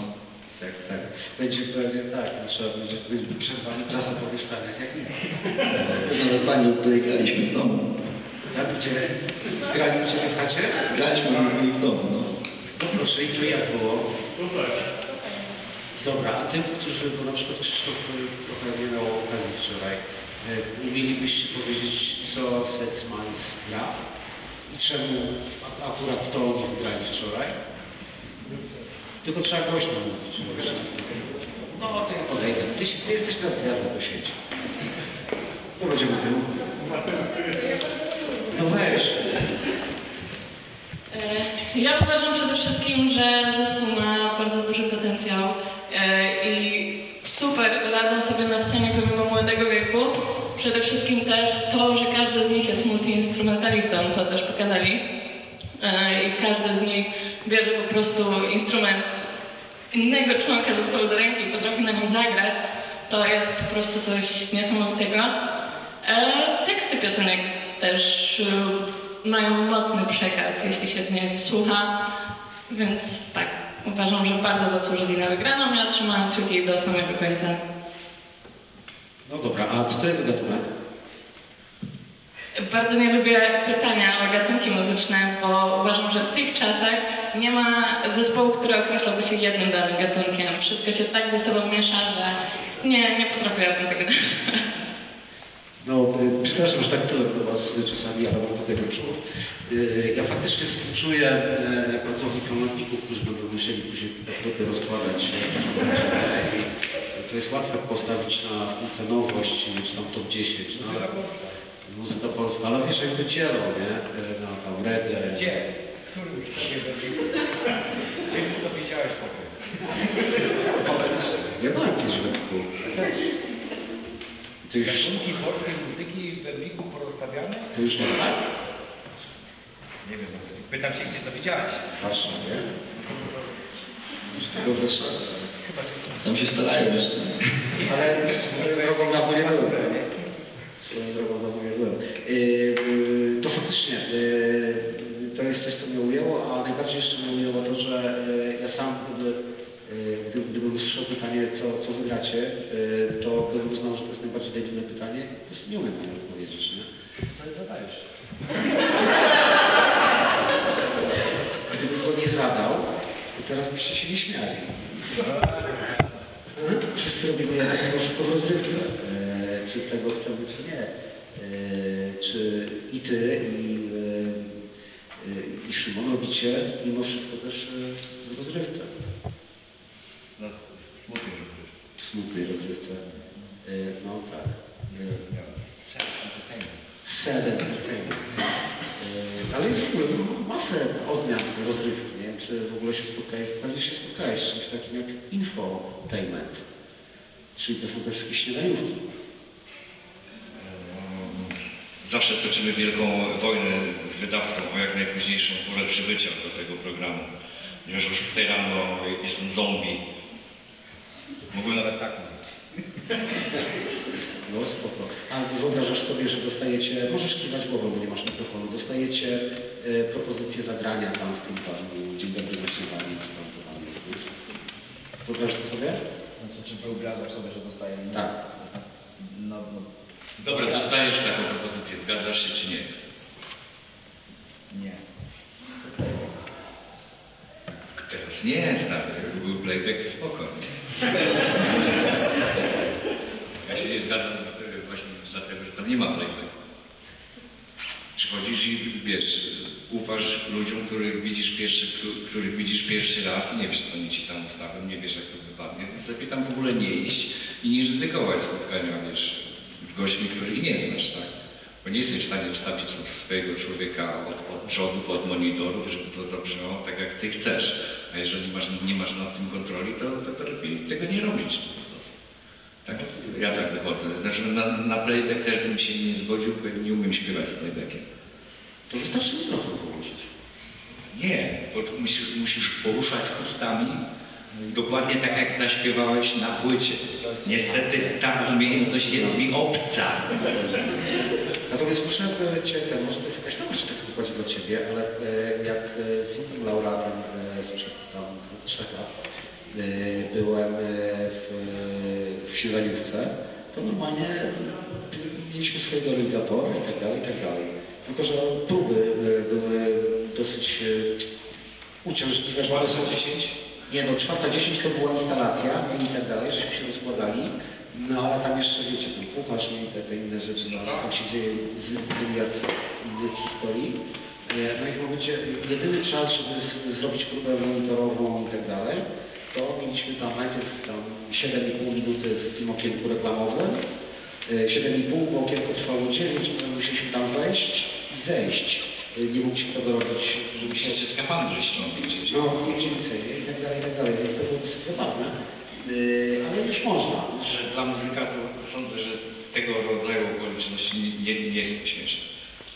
Tak, tak. Będzie pewnie tak, trzeba będzie przerwali prasa po mieszkaniach, jak nic. Nawet pani, u której graliśmy w domu. Tak, gdzie? Graliśmy w chacie? Graliśmy w domu, no. No proszę, i co jak było? Super. Dobra, a tym, którzy, bo na przykład Krzysztof trochę nie miał okazji wczoraj, umielibyście powiedzieć, co Setsmans gra i czemu akurat to oni wygrali wczoraj? Tylko trzeba głośno mówić. No to ja podejdę. Ty, ty jesteś teraz gwiazda po świecie. Kto będzie mówił? No weź. Ja uważam przede wszystkim, że zespół ma bardzo duży potencjał i super radzą sobie na scenie pomimo młodego wieku. Przede wszystkim też to, że każdy z nich jest multiinstrumentalistą, co też pokazali. I każdy z nich bierze po prostu instrument innego członka zespołu do ręki i potrafi na nim zagrać, to jest po prostu coś niesamowitego. E, teksty piosenek też e, mają mocny przekaz, jeśli się z niej słucha, więc tak, uważam, że bardzo zasłużyli na wygraną, ja trzymam kciuki do samego końca. No dobra, a co to jest gatunek? Bardzo nie lubię pytania o gatunki muzyczne, bo uważam, że w tych czasach nie ma zespołu, który określałby się jednym danym gatunkiem. Wszystko się tak ze sobą miesza, że nie, nie potrafiłabym tego. No, przepraszam, że tak to do was czasami, ale mam do tego czuł. Ja faktycznie współczuję pracownikom lotników, którzy będą musieli później rozkładać to jest łatwe postawić na półce nowość, mieć tam top dziesięć. No. Muzyka polska, ale wiesz, jak wycierą, nie? Na no, tam reggae. Gdzie? W którym nie będzie? Gdzie to widziałeś potem? Ja mam jakieś wędku. Ty już... Gatunki polskiej muzyki w wędniku porozstawiane? Ty już nie tak? Nie wiem, pytam się, gdzie to widziałeś. Właśnie, nie? To dobra szansa. Tam się starają jeszcze. Ale swoją drogą na woję byłem. Swoją drogą na woję byłem. To faktycznie, to jest coś, co mnie ujęło, a najbardziej jeszcze mnie ujęło to, że ja sam, gdy, gdybym usłyszał pytanie, co, co wygracie, to bym uznał, że to jest najbardziej debilne pytanie. Po prostu nie umiem na nie odpowiedzieć, nie? Co nie zadajesz? Gdybym to nie zadał, to teraz byście się nie śmiali. Wszyscy robimy jakiegoś wszystko w rozrywce. E, czy tego chcemy, czy nie. E, czy i ty, i, e, i Szymon robicie mimo wszystko też e, w rozrywce. No, smutnej rozrywce. Smutnej rozrywce. E, no tak. Sad entertainment. E, ale jest w ogóle masę odmian rozrywki. Czy w ogóle się spotkałeś, pewnie się spotkałeś z czymś takim jak infotainment, czyli to są te wszystkie śniadaniówki. Zawsze toczymy wielką wojnę z wydawcą o jak najpóźniejszą porę przybycia do tego programu, ponieważ o szóstej rano jestem zombie. Mogłem nawet tak mówić. No spoko. A wyobrażasz sobie, że dostajecie, możesz kiwać głową, bo nie masz mikrofonu, dostajecie e, propozycję zagrania tam w tym targu, Dzień dobry Wyszywanie, czy tam to tam jest. Wyobrażasz to sobie? Znaczy, czy wyobrażasz sobie, że dostaję? No, tak. No, no. Dobra, dostajesz taką propozycję, zgadzasz się czy nie? Nie. Teraz nie, stary, był playback to spokojnie. Ja się nie zgadzam właśnie dlatego, że tam nie ma playbacku. Przychodzisz i wiesz, ufasz ludziom, których widzisz pierwszy, których widzisz pierwszy raz, nie wiesz, co oni ci tam ustawią, nie wiesz, jak to wypadnie, więc lepiej tam w ogóle nie iść i nie ryzykować spotkania, wiesz, z gośćmi, których nie znasz, tak? Bo nie jesteś w stanie wstawić swojego człowieka od, od przodów, od monitorów, żeby to zabrzmiało tak, jak ty chcesz. A jeżeli masz, nie masz nad tym kontroli, to, to, to lepiej tego nie robić. Tak, ja tak wychodzę. Znaczy na, na playback też bym się nie zgodził, bo nie umiem śpiewać z playbackiem. To wystarczy mikrofon połączyć. Nie, bo musisz, musisz poruszać ustami dokładnie tak, jak zaśpiewałeś na płycie. Niestety ta umiejętność jest mi obca. Natomiast proszę Cię, może to jest jakaś nowość, tak wykładzi dla Ciebie, ale jak z innym laureatem sprzed tam trzech lat byłem w, w śniadaniówce, to normalnie mieliśmy swojego realizatora i tak dalej, i tak dalej. Tylko, że próby były dosyć uciążliwe. czwarta dziesięć? Nie no, czwarta dziesięć to była instalacja i tak dalej, żeśmy się rozkładali. No ale tam jeszcze, wiecie, ten kucharz i te, te inne rzeczy, no, tam się dzieje z, z miliard innych historii. No i w momencie, jedyny czas, żeby z, zrobić próbę monitorową i tak dalej, to mieliśmy tam najpierw tam siedem i pół minuty w tym okienku reklamowym. siedem i pół, bo okienko trwało dziewięć, no musieliśmy tam wejść i zejść. Nie mogliśmy tego robić, żeby się jeszcze skafandrze ściągnąć. No, więcej i tak dalej, i tak dalej, więc to było dosyć zabawne. Ale już można. Że dla muzyka to sądzę, że tego rodzaju okoliczności nie, nie, nie są śmieszne.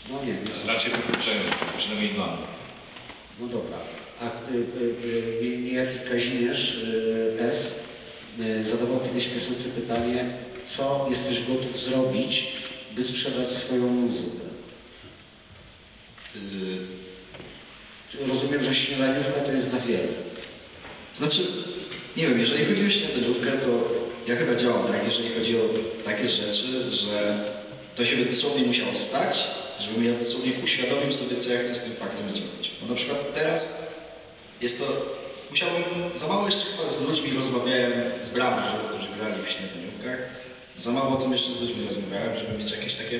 No nie, nie. Raczej wykluczające, przynajmniej dla mnie. No dobra. A niejaki Kazimierz S zadawał kiedyś piosence pytanie, co jesteś gotów zrobić, by sprzedać swoją muzykę? Yy... Rozumiem, że śniadaniówka to jest na wiele. Znaczy, nie wiem, jeżeli chodzi o śniadaniówkę, to ja chyba działam tak, jeżeli chodzi o takie rzeczy, że to się by dosłownie musiało stać, żebym ja dosłownie uświadomił sobie, co ja chcę z tym faktem zrobić. Bo na przykład teraz jest to... Musiałbym... Za mało jeszcze chyba z ludźmi rozmawiałem z branży, którzy grali w śniadaniówkach. Za mało o tym jeszcze z ludźmi rozmawiałem, żeby mieć jakieś takie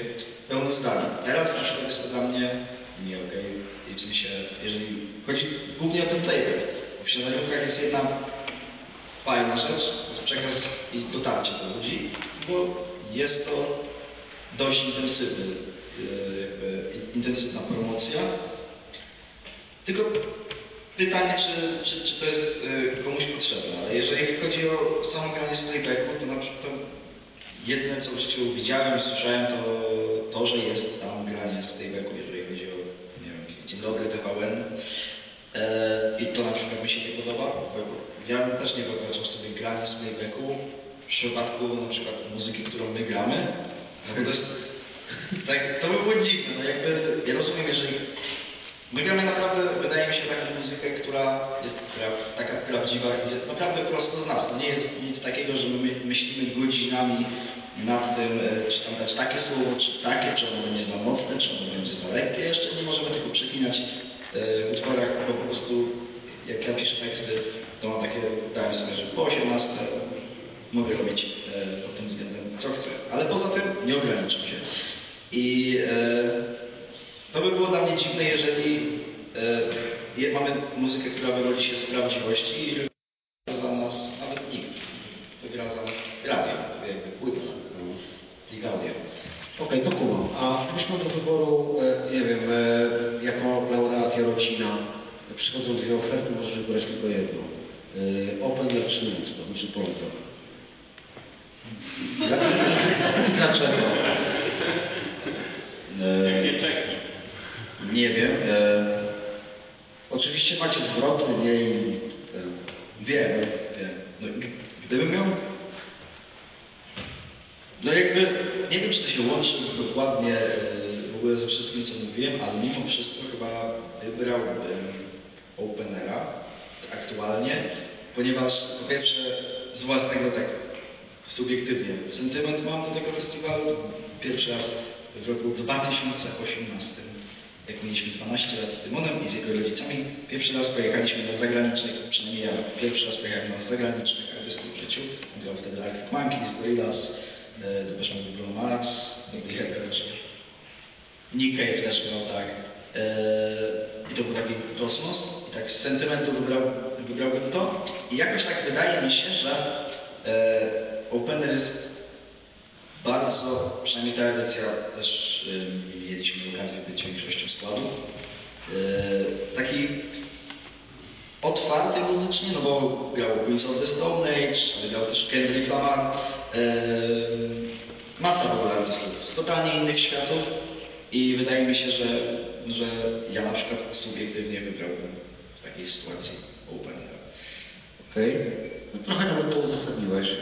pełne zdanie. Teraz na przykład jest to dla mnie nie okej. Okay. I w sensie, jeżeli chodzi głównie o ten playback, bo w śniadaniówkach jest jedna fajna rzecz, to jest przekaz i dotarcie. dotarcie do ludzi, bo jest to dość intensywny, jakby, intensywna promocja. Tylko pytanie, czy, czy, czy to jest komuś potrzebne, ale jeżeli chodzi o samą granię playbacku, to na przykład jedyne, co w życiu widziałem i słyszałem, to to, że jest tam granie z playbacku, jeżeli chodzi o, nie wiem, Dzień dobry T V N. I to na przykład mi się nie podoba, bo ja też nie wyobrażam sobie grania z playbacku w przypadku na przykład muzyki, którą my gramy. No to jest, tak, to by było dziwne, no jakby, ja rozumiem, jeżeli my gramy naprawdę, wydaje mi się, taką muzykę, która jest pra- taka prawdziwa, gdzie naprawdę prosto z nas. To nie jest nic takiego, że my myślimy godzinami nad tym, czy tam dać takie słowo, czy takie, czy ono będzie za mocne, czy ono będzie za lekkie. Jeszcze nie możemy tego przeklinać w utworach, bo po prostu jak ja piszę teksty, to mam takie, dałem sobie, że po osiemnastce mogę robić pod tym względem co chcę, ale poza tym nie ograniczam się. I to by było dla mnie dziwne, jeżeli e, mamy muzykę, która wywodzi się z prawdziwości i gra za nas nawet nikt. To gra za nas radio, jakby płyta, i audio. Okej, okay, to Kuba. A wpuśćmy do wyboru, e, nie wiem, e, jako laureat Jarocina przychodzą dwie oferty, możesz wybrać tylko jedną. E, Opener czy Woodstock, czy Poltok? Dlaczego? E, Nie wiem. E... Oczywiście macie zwrotny, nie i ten. Wiem, wiem. No, gdybym miał. No jakby nie wiem, czy to się łączy dokładnie w ogóle ze wszystkim, co mówiłem, ale mimo wszystko chyba wybrałbym Openera aktualnie, ponieważ po pierwsze z własnego tak subiektywnie sentyment mam do tego festiwalu. Pierwszy raz w roku dwa tysiące osiemnastym. Jak mieliśmy dwanaście lat z Tymonem i z jego rodzicami, pierwszy raz pojechaliśmy na zagranicznych, przynajmniej ja pierwszy raz pojechałem na zagranicznych artystów w życiu. Grał wtedy Arctic Monkeys, Zwierna Lis, The Bisham Diplomance, Nick Drake też grał, tak. I to był taki kosmos. I tak z sentymentu wybrał, wybrałbym to. I jakoś tak wydaje mi się, że Opener jest bardzo, przynajmniej ta edycja też yy, mieliśmy okazję być większością składu. Yy, taki otwarty muzycznie, no bo grał Bruce Stone Age, grał też Kendry Flaman, yy, masa w ogóle artystów z totalnie innych światów i wydaje mi się, że, że ja na przykład subiektywnie wybrałbym w takiej sytuacji Openera. Okej. Okay. No, trochę nawet to uzasadniłeś e, e,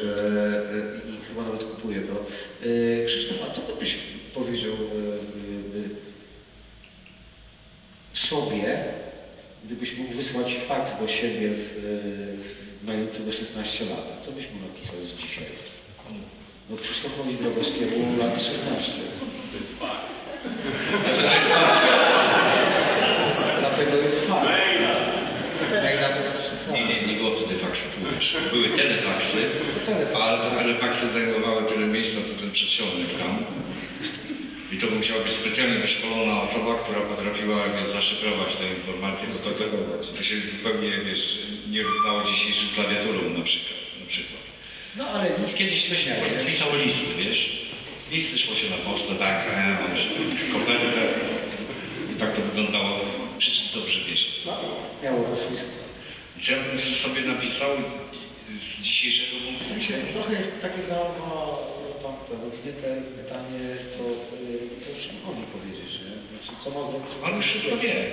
i chyba nawet kupuję to. E, Krzysztof, a co byś powiedział e, e, sobie, gdybyś mógł wysłać faks do siebie w, w, mającego szesnaście lat? Co byś mu napisał z dzisiaj? No Krzysztofowi Grabowskiemu lat szesnaście. To jest faks. Dlatego jest faks. Nie, nie, nie było wtedy faksów, mówisz. Były telefaksy, ale to telefaksy zajmowały tyle miejsca, co ten przedsionek tam. I to musiała być specjalnie wyszkolona osoba, która potrafiła zaszyfrować te informacje, bo to, to, to się zupełnie, wiesz, nie równało dzisiejszym klawiaturom na przykład. Na przykład. No ale nic kiedyś to się pisało listy, wiesz. Listy szło się na pocztę, tak, kopertę. I tak to wyglądało. Przy czym dobrze wiesz. No, miało to swój skład. Czy ja bym sobie napisał z dzisiejszego punktu widzenia? Trochę jest takie zawinięte pytanie, co, co Szymonowi powiedzieć, że, znaczy, co ma zrobić. On już wszystko wie.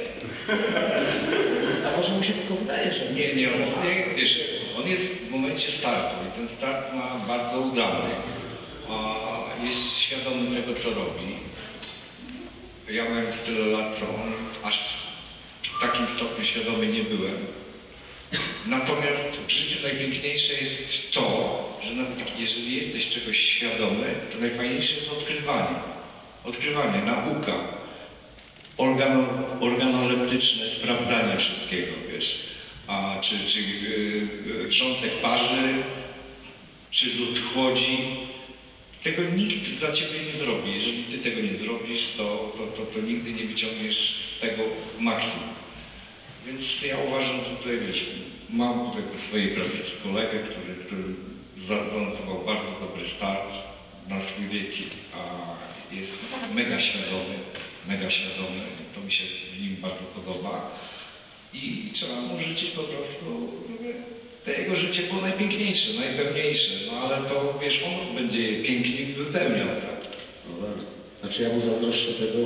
A może mu się tylko wydaje, że... Nie, nie, on, nie, wiesz, on jest w momencie startu i ten start ma bardzo udany. A jest świadomy tego, co robi. Ja miałem tyle lat, co on, aż w takim stopniu świadomy nie byłem. Natomiast w życiu najpiękniejsze jest to, że nawet jeżeli jesteś czegoś świadomy, to najfajniejsze jest odkrywanie. Odkrywanie, nauka, organo, organoleptyczne sprawdzanie wszystkiego, wiesz. A czy, czy yy, grządek parzy, czy lód chłodzi. Tego nikt za ciebie nie zrobi. Jeżeli ty tego nie zrobisz, to, to, to, to nigdy nie wyciągniesz z tego maksimum. Więc ja uważam, że tutaj wiesz, mam tutaj po swojej prawicy kolegę, który, który zaangażował bardzo Star na swój wieki, a jest mega świadomy, mega świadomy, to mi się w nim bardzo podoba i trzeba mu życzyć po prostu, te jego życie było najpiękniejsze, najpełniejsze, no ale to wiesz, on będzie je pięknie wypełniał, tak? No tak. Znaczy ja mu zazdroszczę tego,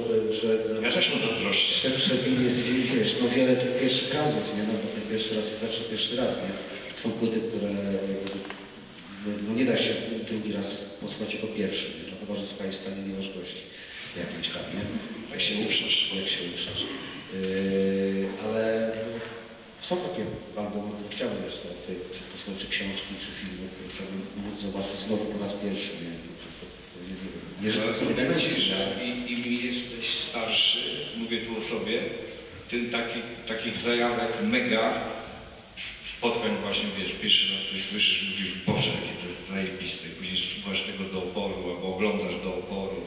że... No, ja też mu zazdroszczę. Przed nim jest, wiesz, no wiele tych pierwszych kazów, nie? No bo ten pierwszy raz jest zawsze pierwszy raz, nie? Są płyty, które... No nie da się drugi raz posłać jako pierwszy, nie? No chyba, że słuchaj w stanie niemożności jakimś tam, nie? Jak się uprzesz, jak się uprzesz. Yy, ale... Są takie albumy, które chciałbym jeszcze sobie czy posłuchać, czy książki, czy filmy, które chciałbym móc zobaczyć znowu po raz pierwszy. Nie, nie, nie, nie, nie, nie, że im jesteś starszy, mówię tu o sobie, tym taki, takich zajawek mega spotkań właśnie, wiesz, pierwszy raz coś słyszysz, mówisz, Boże, jakie to jest zajebiste, później słuchasz tego do oporu, albo oglądasz do oporu.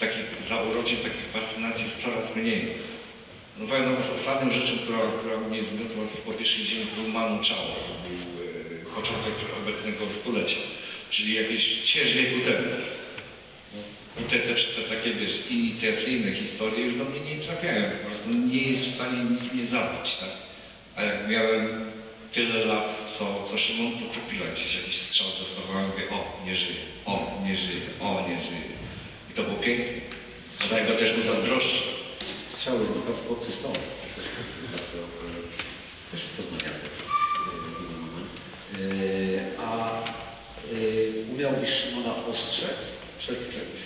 Takich zauroczeń, takich fascynacji jest coraz mniej. No powiem, no, ostatnią rzeczą, która, która mnie zmiotła z powierzchni ziemi, był Manu Czała. To był e, początek obecnego stulecia, czyli jakieś ćwierć wieku temu. I te, te, te takie, wiesz, inicjacyjne historie już do mnie nie trafiają. Po prostu nie jest w stanie nic mnie zabić, tak? A jak miałem tyle lat, co, co Szymon, to kupiłem gdzieś jakiś strzał, dostawałem i mówię, o, nie żyje, o, nie żyje, o, nie żyje. I to było piękne. Dlatego też mu zazdroszczę. Strzały z Nika w obcy stąd. Też bardzo też z Poznania yy, A yy, umiałbyś Szymona ostrzec przed czymś?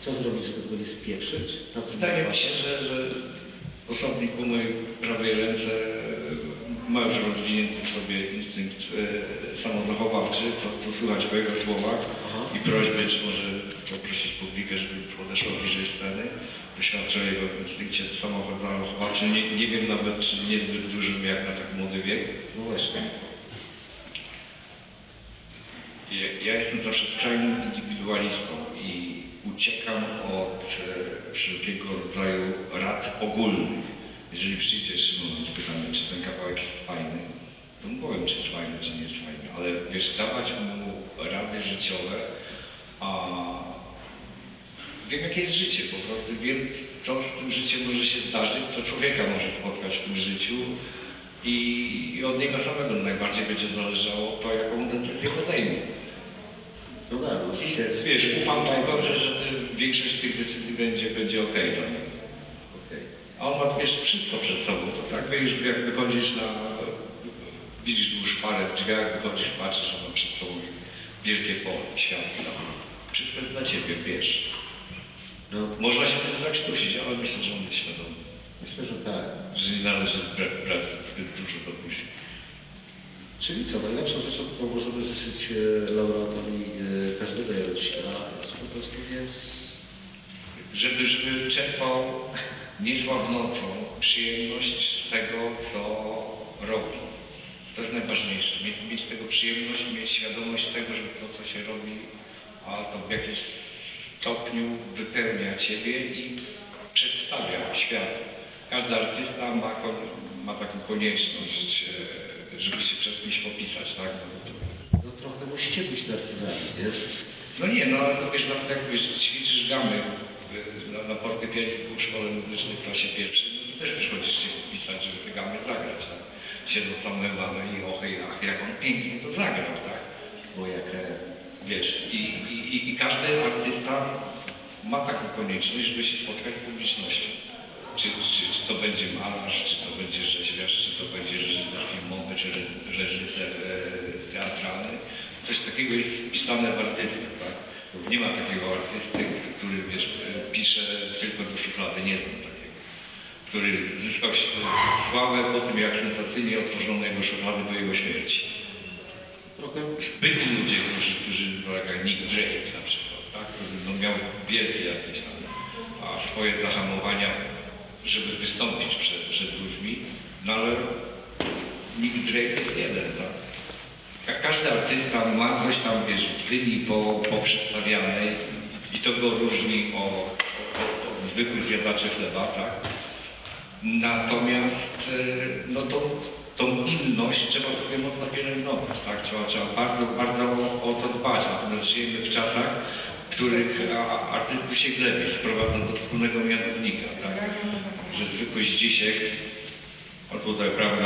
Co zrobić, żeby go nie spieprzyć? Wydaje mi się, że, że osobnik po mojej prawej ręce ma już rozwinięty w sobie instynkt e, samozachowawczy, to, to słychać po jego słowach. Aha. I prośby, czy może poprosić publikę, żeby podeszła bliżej sceny. To świadczy o jego instynkcie samozachowawczym. Nie, nie wiem nawet, czy niezbyt dużym jak na tak młody wiek. No właśnie. Ja, ja jestem zawsze skrajnym indywidualistą i uciekam od e, wszelkiego rodzaju rad ogólnych. Jeżeli przyjdzie Szymon i pytamy, czy ten kawałek jest fajny, to mu powiem, czy jest fajny, czy nie jest fajny. Ale wiesz, dawać mu rady życiowe, a wiem, jakie jest życie po prostu. Wiem, co z tym życiem może się zdarzyć, co człowieka może spotkać w tym życiu i, i od niego samego najbardziej będzie zależało to, jaką decyzję podejmie. No tak, i wiesz, ufam tylko, że, że większość tych decyzji będzie, będzie okej dla niego. A on ma wiesz, wszystko przed sobą, to tak? Wiesz, jak wychodzisz na... Widzisz dłuż parę drzwi, jak wychodzisz, patrzysz, a ma przed tobą wielkie pole, świat, tam. Wszystko jest dla ciebie, wiesz. No. Można się wtedy tak skusić, ale myślę, że on jest świadomy. Myślę, że tak. Że nie należy brać zbyt dużo do później. Czyli co, najlepszą rzeczą, którą możemy życzyć laureatowi każdego rocznika, jest po prostu jest... Żeby, żeby czerpał niesłabnącą przyjemność z tego, co robi. To jest najważniejsze. Mieć tego przyjemność, mieć świadomość tego, że to, co się robi, a to w jakimś stopniu wypełnia ciebie i przedstawia świat. Każdy artysta ma, ma taką konieczność, żeby się przed kimś popisać, tak? No, to... no trochę musicie być narcyzami, nie? No nie, no ale to wiesz, nawet jak wiesz, ćwiczysz gamy, na, na fortepianie w szkole muzycznej w klasie pierwszej, no to też przychodzisz się popisać, żeby te gamy zagrać, tak? Siedzą same lamy i och i ach, jak on pięknie to zagrał, tak? Bo jak, wiesz, i, i, i, i każdy artysta ma taką konieczność, żeby się spotkać z publicznością. Czy, czy, czy to będzie malarz, czy to będzie rzeźbiarz, czy to będzie reżyser filmowy, czy reżyser e, teatralny. Coś takiego jest wpisane w artystę, tak? Nie ma takiego artysty, który wiesz, pisze tylko do szuflady, nie znam takiego. Który zyskał sławę po tym, jak sensacyjnie otworzono jego szuflady do jego śmierci. Byli ludzie, którzy, którzy jak Nick Drake na przykład, tak? Który no, miał wielkie jakieś tam, a swoje zahamowania, żeby wystąpić przed, przed ludźmi, no ale Nick Drake jest jeden, tak? Każdy artysta ma coś tam, wiesz, w dyni po, poprzestawianej i to go różni od, od, od zwykłych jadaczy chleba, tak? Natomiast no tą, tą inność trzeba sobie mocno pielęgnować, tak? Trzeba, trzeba bardzo, bardzo o to dbać, natomiast Teraz żyjemy w czasach, w których artystów się glebie, sprowadza do wspólnego mianownika, tak? Że zwykły Zdzisiek, albo tak, prawda,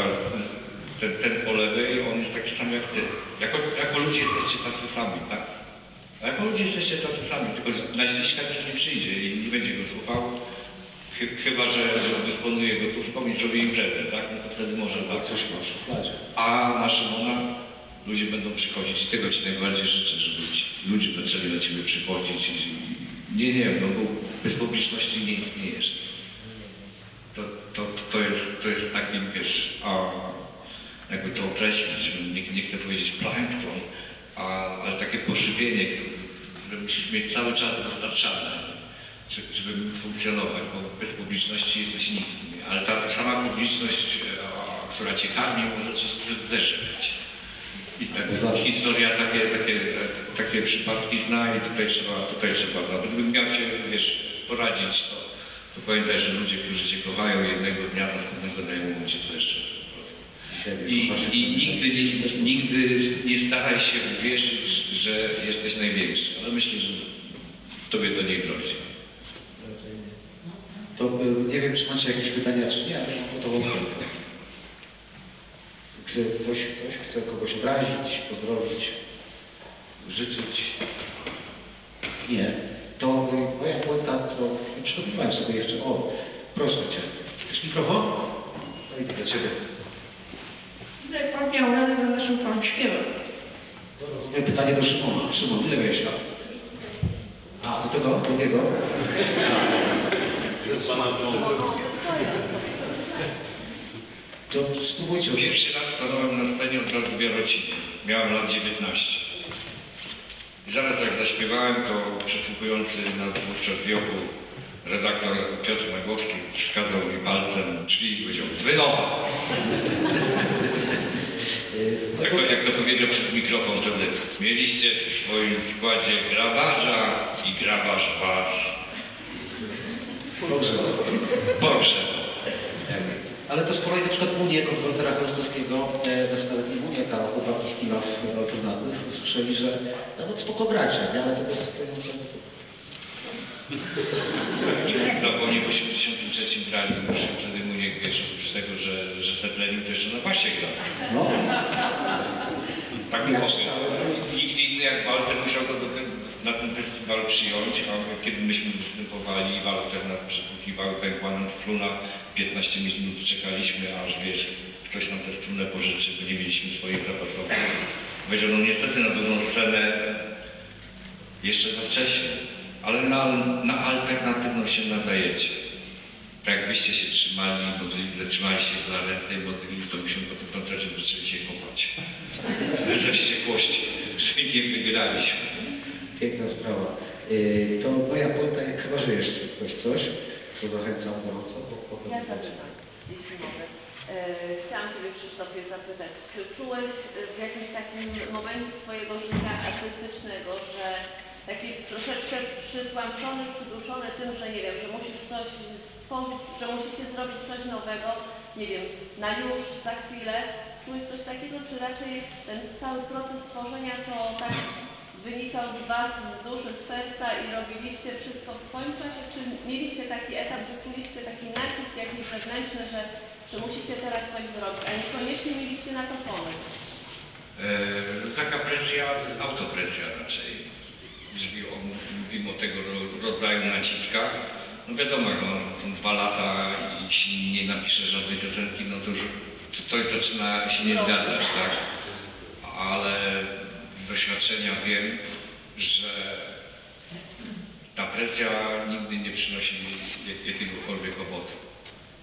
ten, ten po lewej, on jest taki sam jak ty. Jako, jako ludzie jesteście tacy sami, tak? A jako ludzie jesteście tacy sami, tylko na źle świat nie przyjdzie i nie będzie go słuchał. Chyba, że dysponuje gotówką i zrobi imprezę, tak? No to wtedy może tak. Coś ma w szufladzie. A na Szymona ludzie będą przychodzić. Tego ci najbardziej życzę, żeby ludzie zaczęli do ciebie przychodzić. Nie, nie, no bo bez publiczności nie istniejesz. To, to, to, jest, to jest taki, wiesz, a jakby to określić, nie, nie chcę powiedzieć plankton, a, ale takie pożywienie, które musisz mieć cały czas dostarczane, żeby móc funkcjonować, bo bez publiczności jesteś nikim. Ale ta sama publiczność, która cię karmi, może cię zeszczać. I tak, historia, takie, takie, takie przypadki zna i tutaj trzeba, tutaj trzeba. Nawet gdybym miał cię, wiesz, poradzić, to, to pamiętaj, że ludzie, którzy cię kochają, jednego dnia następnego dnia mogą cię zeszczać. I, i nigdy, nie, nigdy nie staraj się uwierzyć, że jesteś największy, ale myślę, że tobie to nie grozi. To nie wiem, czy macie jakieś pytania, czy nie, ale mam to odkryte. Chce ktoś, ktoś chce kogoś obrazić, pozdrowić, życzyć? Nie. To moja płyta, to nie przygotowałem sobie jeszcze. O, proszę cię. Chcesz mikrofon? No i to dla ciebie. Ile pan miał lat, gdy zaczął pan śpiewać? To rozumiem pytanie do Szymona. Szymon, ile miałeś lat? A, do tego? Do niego? To spróbujcie. Pierwszy raz stanąłem na scenie od razu w Jarocinie. Miałem lat dziewiętnaście. I zaraz jak zaśpiewałem, to przysłuchujący nas wówczas w wioku redaktor Piotr Nagłowski wskazał mi palcem drzwi i powiedział: "Zwynowa!" Tak jak to powiedział przed mikrofon wtedy. Mieliście w swoim składzie Grabaża i Grabaż was. Dobrze. Dobrze. Ale to z kolei na przykład Uniek od Waltera Krostowskiego, znaczy nawet nie Uniek, ale chłopaki z Stymaf Turnadów usłyszeli, że nawet spoko gracie, nie? Ale to jest... No oni w osiemdziesiątym trzecim grali, wtedy Uniek, wiesz, oprócz tego, że, że setlenił, to jeszcze na basie grał. No. Tak było. Nikt inny jak Walter musiał go do tego na ten festiwal przyjąć, a kiedy myśmy występowali, Walter nas przesłuchiwał, pękła struna, piętnaście minut czekaliśmy, aż wiesz, ktoś nam tę strunę pożyczy, bo nie mieliśmy swoich zapasowych. Powiedział, no niestety na dużą scenę jeszcze za wcześnie, ale na, na alternatywną się nadajecie. Tak jakbyście się trzymali, modlili, zatrzymali się za ręce i modlili, to byśmy po tym koncercie zaczęli się kopać. Ze wściekłości, że nie wygraliśmy. Piękna sprawa. Yy, to moja płyta, jak chyba, że jeszcze ktoś coś, to zachęcam gorąco. Bo ja zaczynam, jeśli mogę. Yy, chciałam Ciebie, Krzysztofie, zapytać, czy czułeś w jakimś takim momencie swojego życia artystycznego, że taki troszeczkę przytłamszony, przyduszony tym, że nie wiem, że musisz coś stworzyć, że musicie zrobić coś nowego, nie wiem, na już, za chwilę. Czułeś coś takiego, czy raczej ten cały proces tworzenia to tak wynikał z was, z duszy, z serca i robiliście wszystko w swoim czasie? Czy mieliście taki etap, że czuliście taki nacisk jakiś wewnętrzny, że, że musicie teraz coś zrobić, a niekoniecznie mieliście na to pomysł? Eee, taka presja to jest autopresja raczej. Jeżeli o, mówimy o tego ro, rodzaju naciskach, no wiadomo, no, są dwa lata i jeśli nie napiszesz żadnej piosenki, no to już coś zaczyna się nie zgadzać, tak? Ale z doświadczenia wiem, że ta presja nigdy nie przynosi jakiegokolwiek owocu.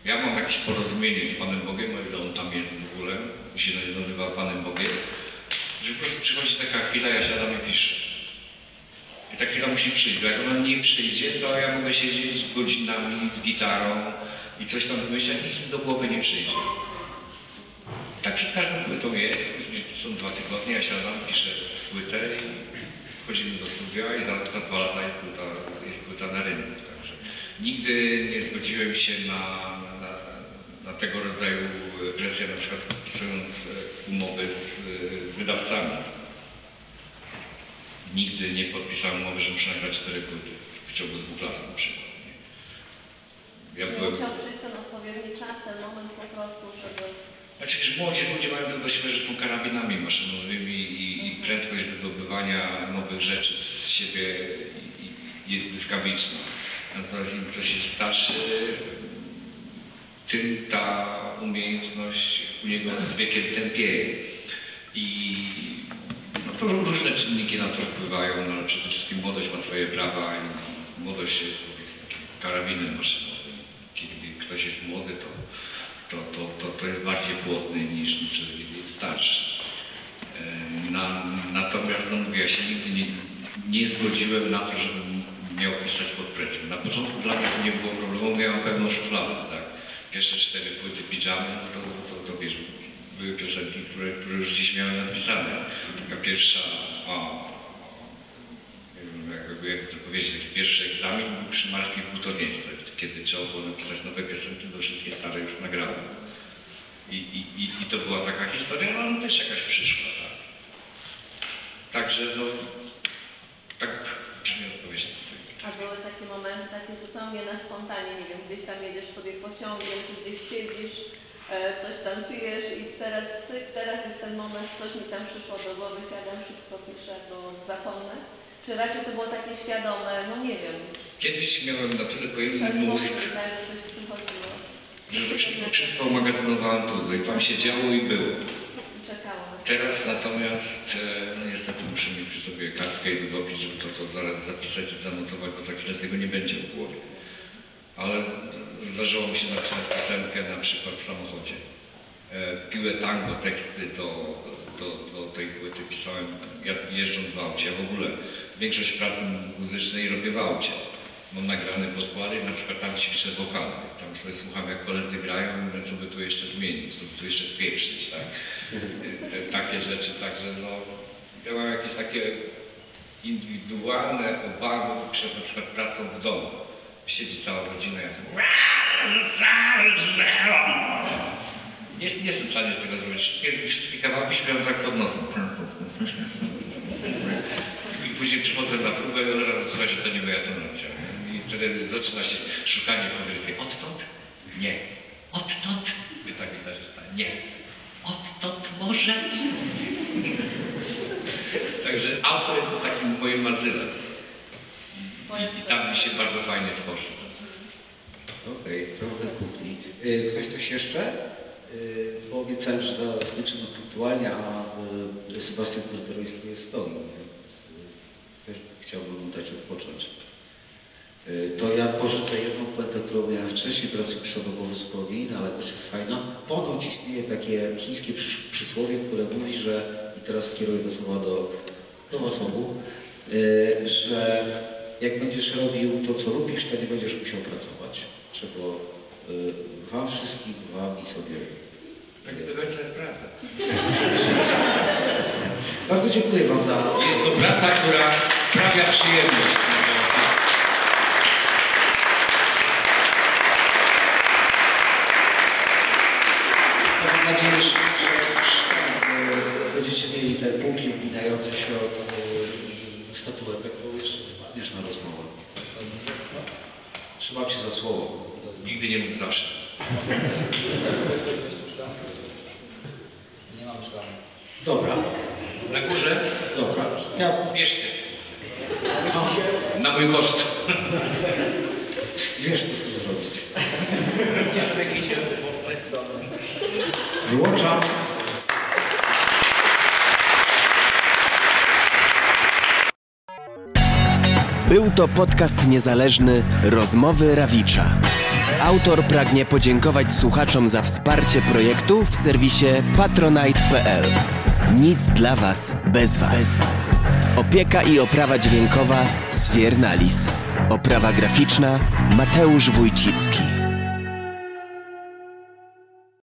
Ja mam jakieś porozumienie z Panem Bogiem, o ile on tam jest w ogóle, mi się nazywa Panem Bogiem, że po prostu przychodzi taka chwila, ja siadam i piszę. I ta chwila musi przyjść, bo jak ona nie przyjdzie, to ja mogę siedzieć godzinami z gitarą i coś tam wymyślać, nic mi do głowy nie przyjdzie. Tak przed każdą płytą jest, są dwa tygodnie, ja siadam, piszę płytę i wchodzimy do studia i za, za dwa lata jest płyta, jest płyta na rynku. Także nigdy nie zgodziłem się na, na, na tego rodzaju presję, na przykład pisując umowy z, z wydawcami. nigdy nie podpisałem umowy, że muszę nagrać cztery płyty w ciągu dwóch lat na przykład. Ja byłem... Musiał przyjść ten odpowiedni czas, ten moment po prostu, żeby... Znaczy, wiesz, młodzi ludzie mają to do siebie, że są karabinami maszynowymi i, i prędkość wydobywania nowych rzeczy z siebie i, i jest błyskawiczna. Natomiast im ktoś jest starszy, tym ta umiejętność u niego z wiekiem tępieje. I no to różne czynniki na to wpływają, no, ale przede wszystkim młodość ma swoje prawa i młodość jest po prostu takim karabinem maszynowym. Kiedy ktoś jest młody, to, to, to, to, to jest bardziej płodny niż kiedy jest starszy. Na, natomiast no, mówię, ja się nigdy nie, nie zgodziłem na to, żebym miał pisać pod presją. Na początku dla mnie to nie było problemu, miałem pewną szufladę, tak? Pierwsze cztery płyty Pijamy, no to, to, to, to wiesz, były piosenki, które, które już dziś miałem napisane. Taka pierwsza, o, jakby, jakby to powiedzieć, taki pierwszy egzamin był przy Martwi Butonieńca, kiedy trzeba było napisać nowe piosenki, bo wszystkie stare już nagrałem. I, i, i to była taka historia, no, no też jakaś przyszła, tak? Także, no, tak brzmi odpowiedź. A były takie momenty, takie zupełnie na spontanie, nie wiem, gdzieś tam jedziesz sobie pociągiem, tu gdzieś siedzisz, e, coś tam pijesz i teraz, ty, teraz jest ten moment, coś mi tam przyszło do głowy, siadam, szybko piszę, bo zapomnę. Czy raczej to było takie świadome, no nie wiem. Kiedyś miałem na tyle pojemny mózg, że wszystko, wszystko magazynowałem tutaj, tam się działo i było. Czekałam. Teraz natomiast, no niestety muszę mieć przy sobie kartkę i długopisy, żeby to, to zaraz zapisać i zanotować, bo za chwilę tego nie będzie w głowie. Ale zdarzyło mi się na przykład piosenkę na przykład w samochodzie. E, piłę tango, teksty do, do, do tej płyty pisałem, ja jeżdżąc w aucie. Ja w ogóle większość pracy muzycznej robię w aucie. Mam nagrane podkłady i na przykład tam ćwiczę wokalne. Tam sobie słucham, jak koledzy grają, co by tu jeszcze zmienić, co by tu jeszcze wpieprzyć, tak? Takie rzeczy, także no... Ja mam jakieś takie indywidualne obawy przed na przykład pracą w domu. Siedzi cała rodzina i ja tu... Nie, nie jestem w stanie tego zrobić. Wszystkie kawałki śpiewam tak pod nosem. I później przychodzę na próbę i od razu słuchaj, że to nie moja tonacja. I wtedy zaczyna się szukanie powierzchni. Odtąd? Nie. Odtąd? Pyta gitarzysta. Nie. Odtąd może? Także auto jest takim moim azylem. I, i tam mi się bardzo fajnie tworzy. Okej, okay, trochę kuchni. Yy, ktoś coś jeszcze? Yy, bo obiecałem, że za skończymy punktualnie, a yy, Sebastian Piotrowski jest stoi, więc yy, też chciałbym dać odpocząć. To ja porzucę jedną płytę, którą miałem wcześniej, teraz już przyszła do głowy zupełnie inna, ale też jest fajna. Ponoć istnieje takie chińskie przysłowie, które mówi, że, i teraz kieruję te słowa do, do was obu, yy, że jak będziesz robił to, co lubisz, to nie będziesz musiał pracować. Czego yy, wam wszystkim, wam i sobie. Tak do końca jest prawda. Bardzo dziękuję wam za... Jest to praca, która sprawia przyjemność. Mam nadzieję, że, że będziecie mieli te półki uginające się od y, statuetek, bo jeszcze wpadniesz na rozmowę. Trzymam się za słowo. Nigdy nie mów zawsze. Nie mam szklanki. Dobra. Na górze? Dobra. Ja... Wiesz ty. Na mój koszt. Wiesz, co z tym zrobić. Wyłączam. Był to podcast niezależny Rozmowy Rawicza. Autor pragnie podziękować słuchaczom za wsparcie projektu w serwisie patronite kropka pe el. Nic dla was bez was. Opieka i oprawa dźwiękowa Zwierna Lis. Oprawa graficzna Mateusz Wójcicki.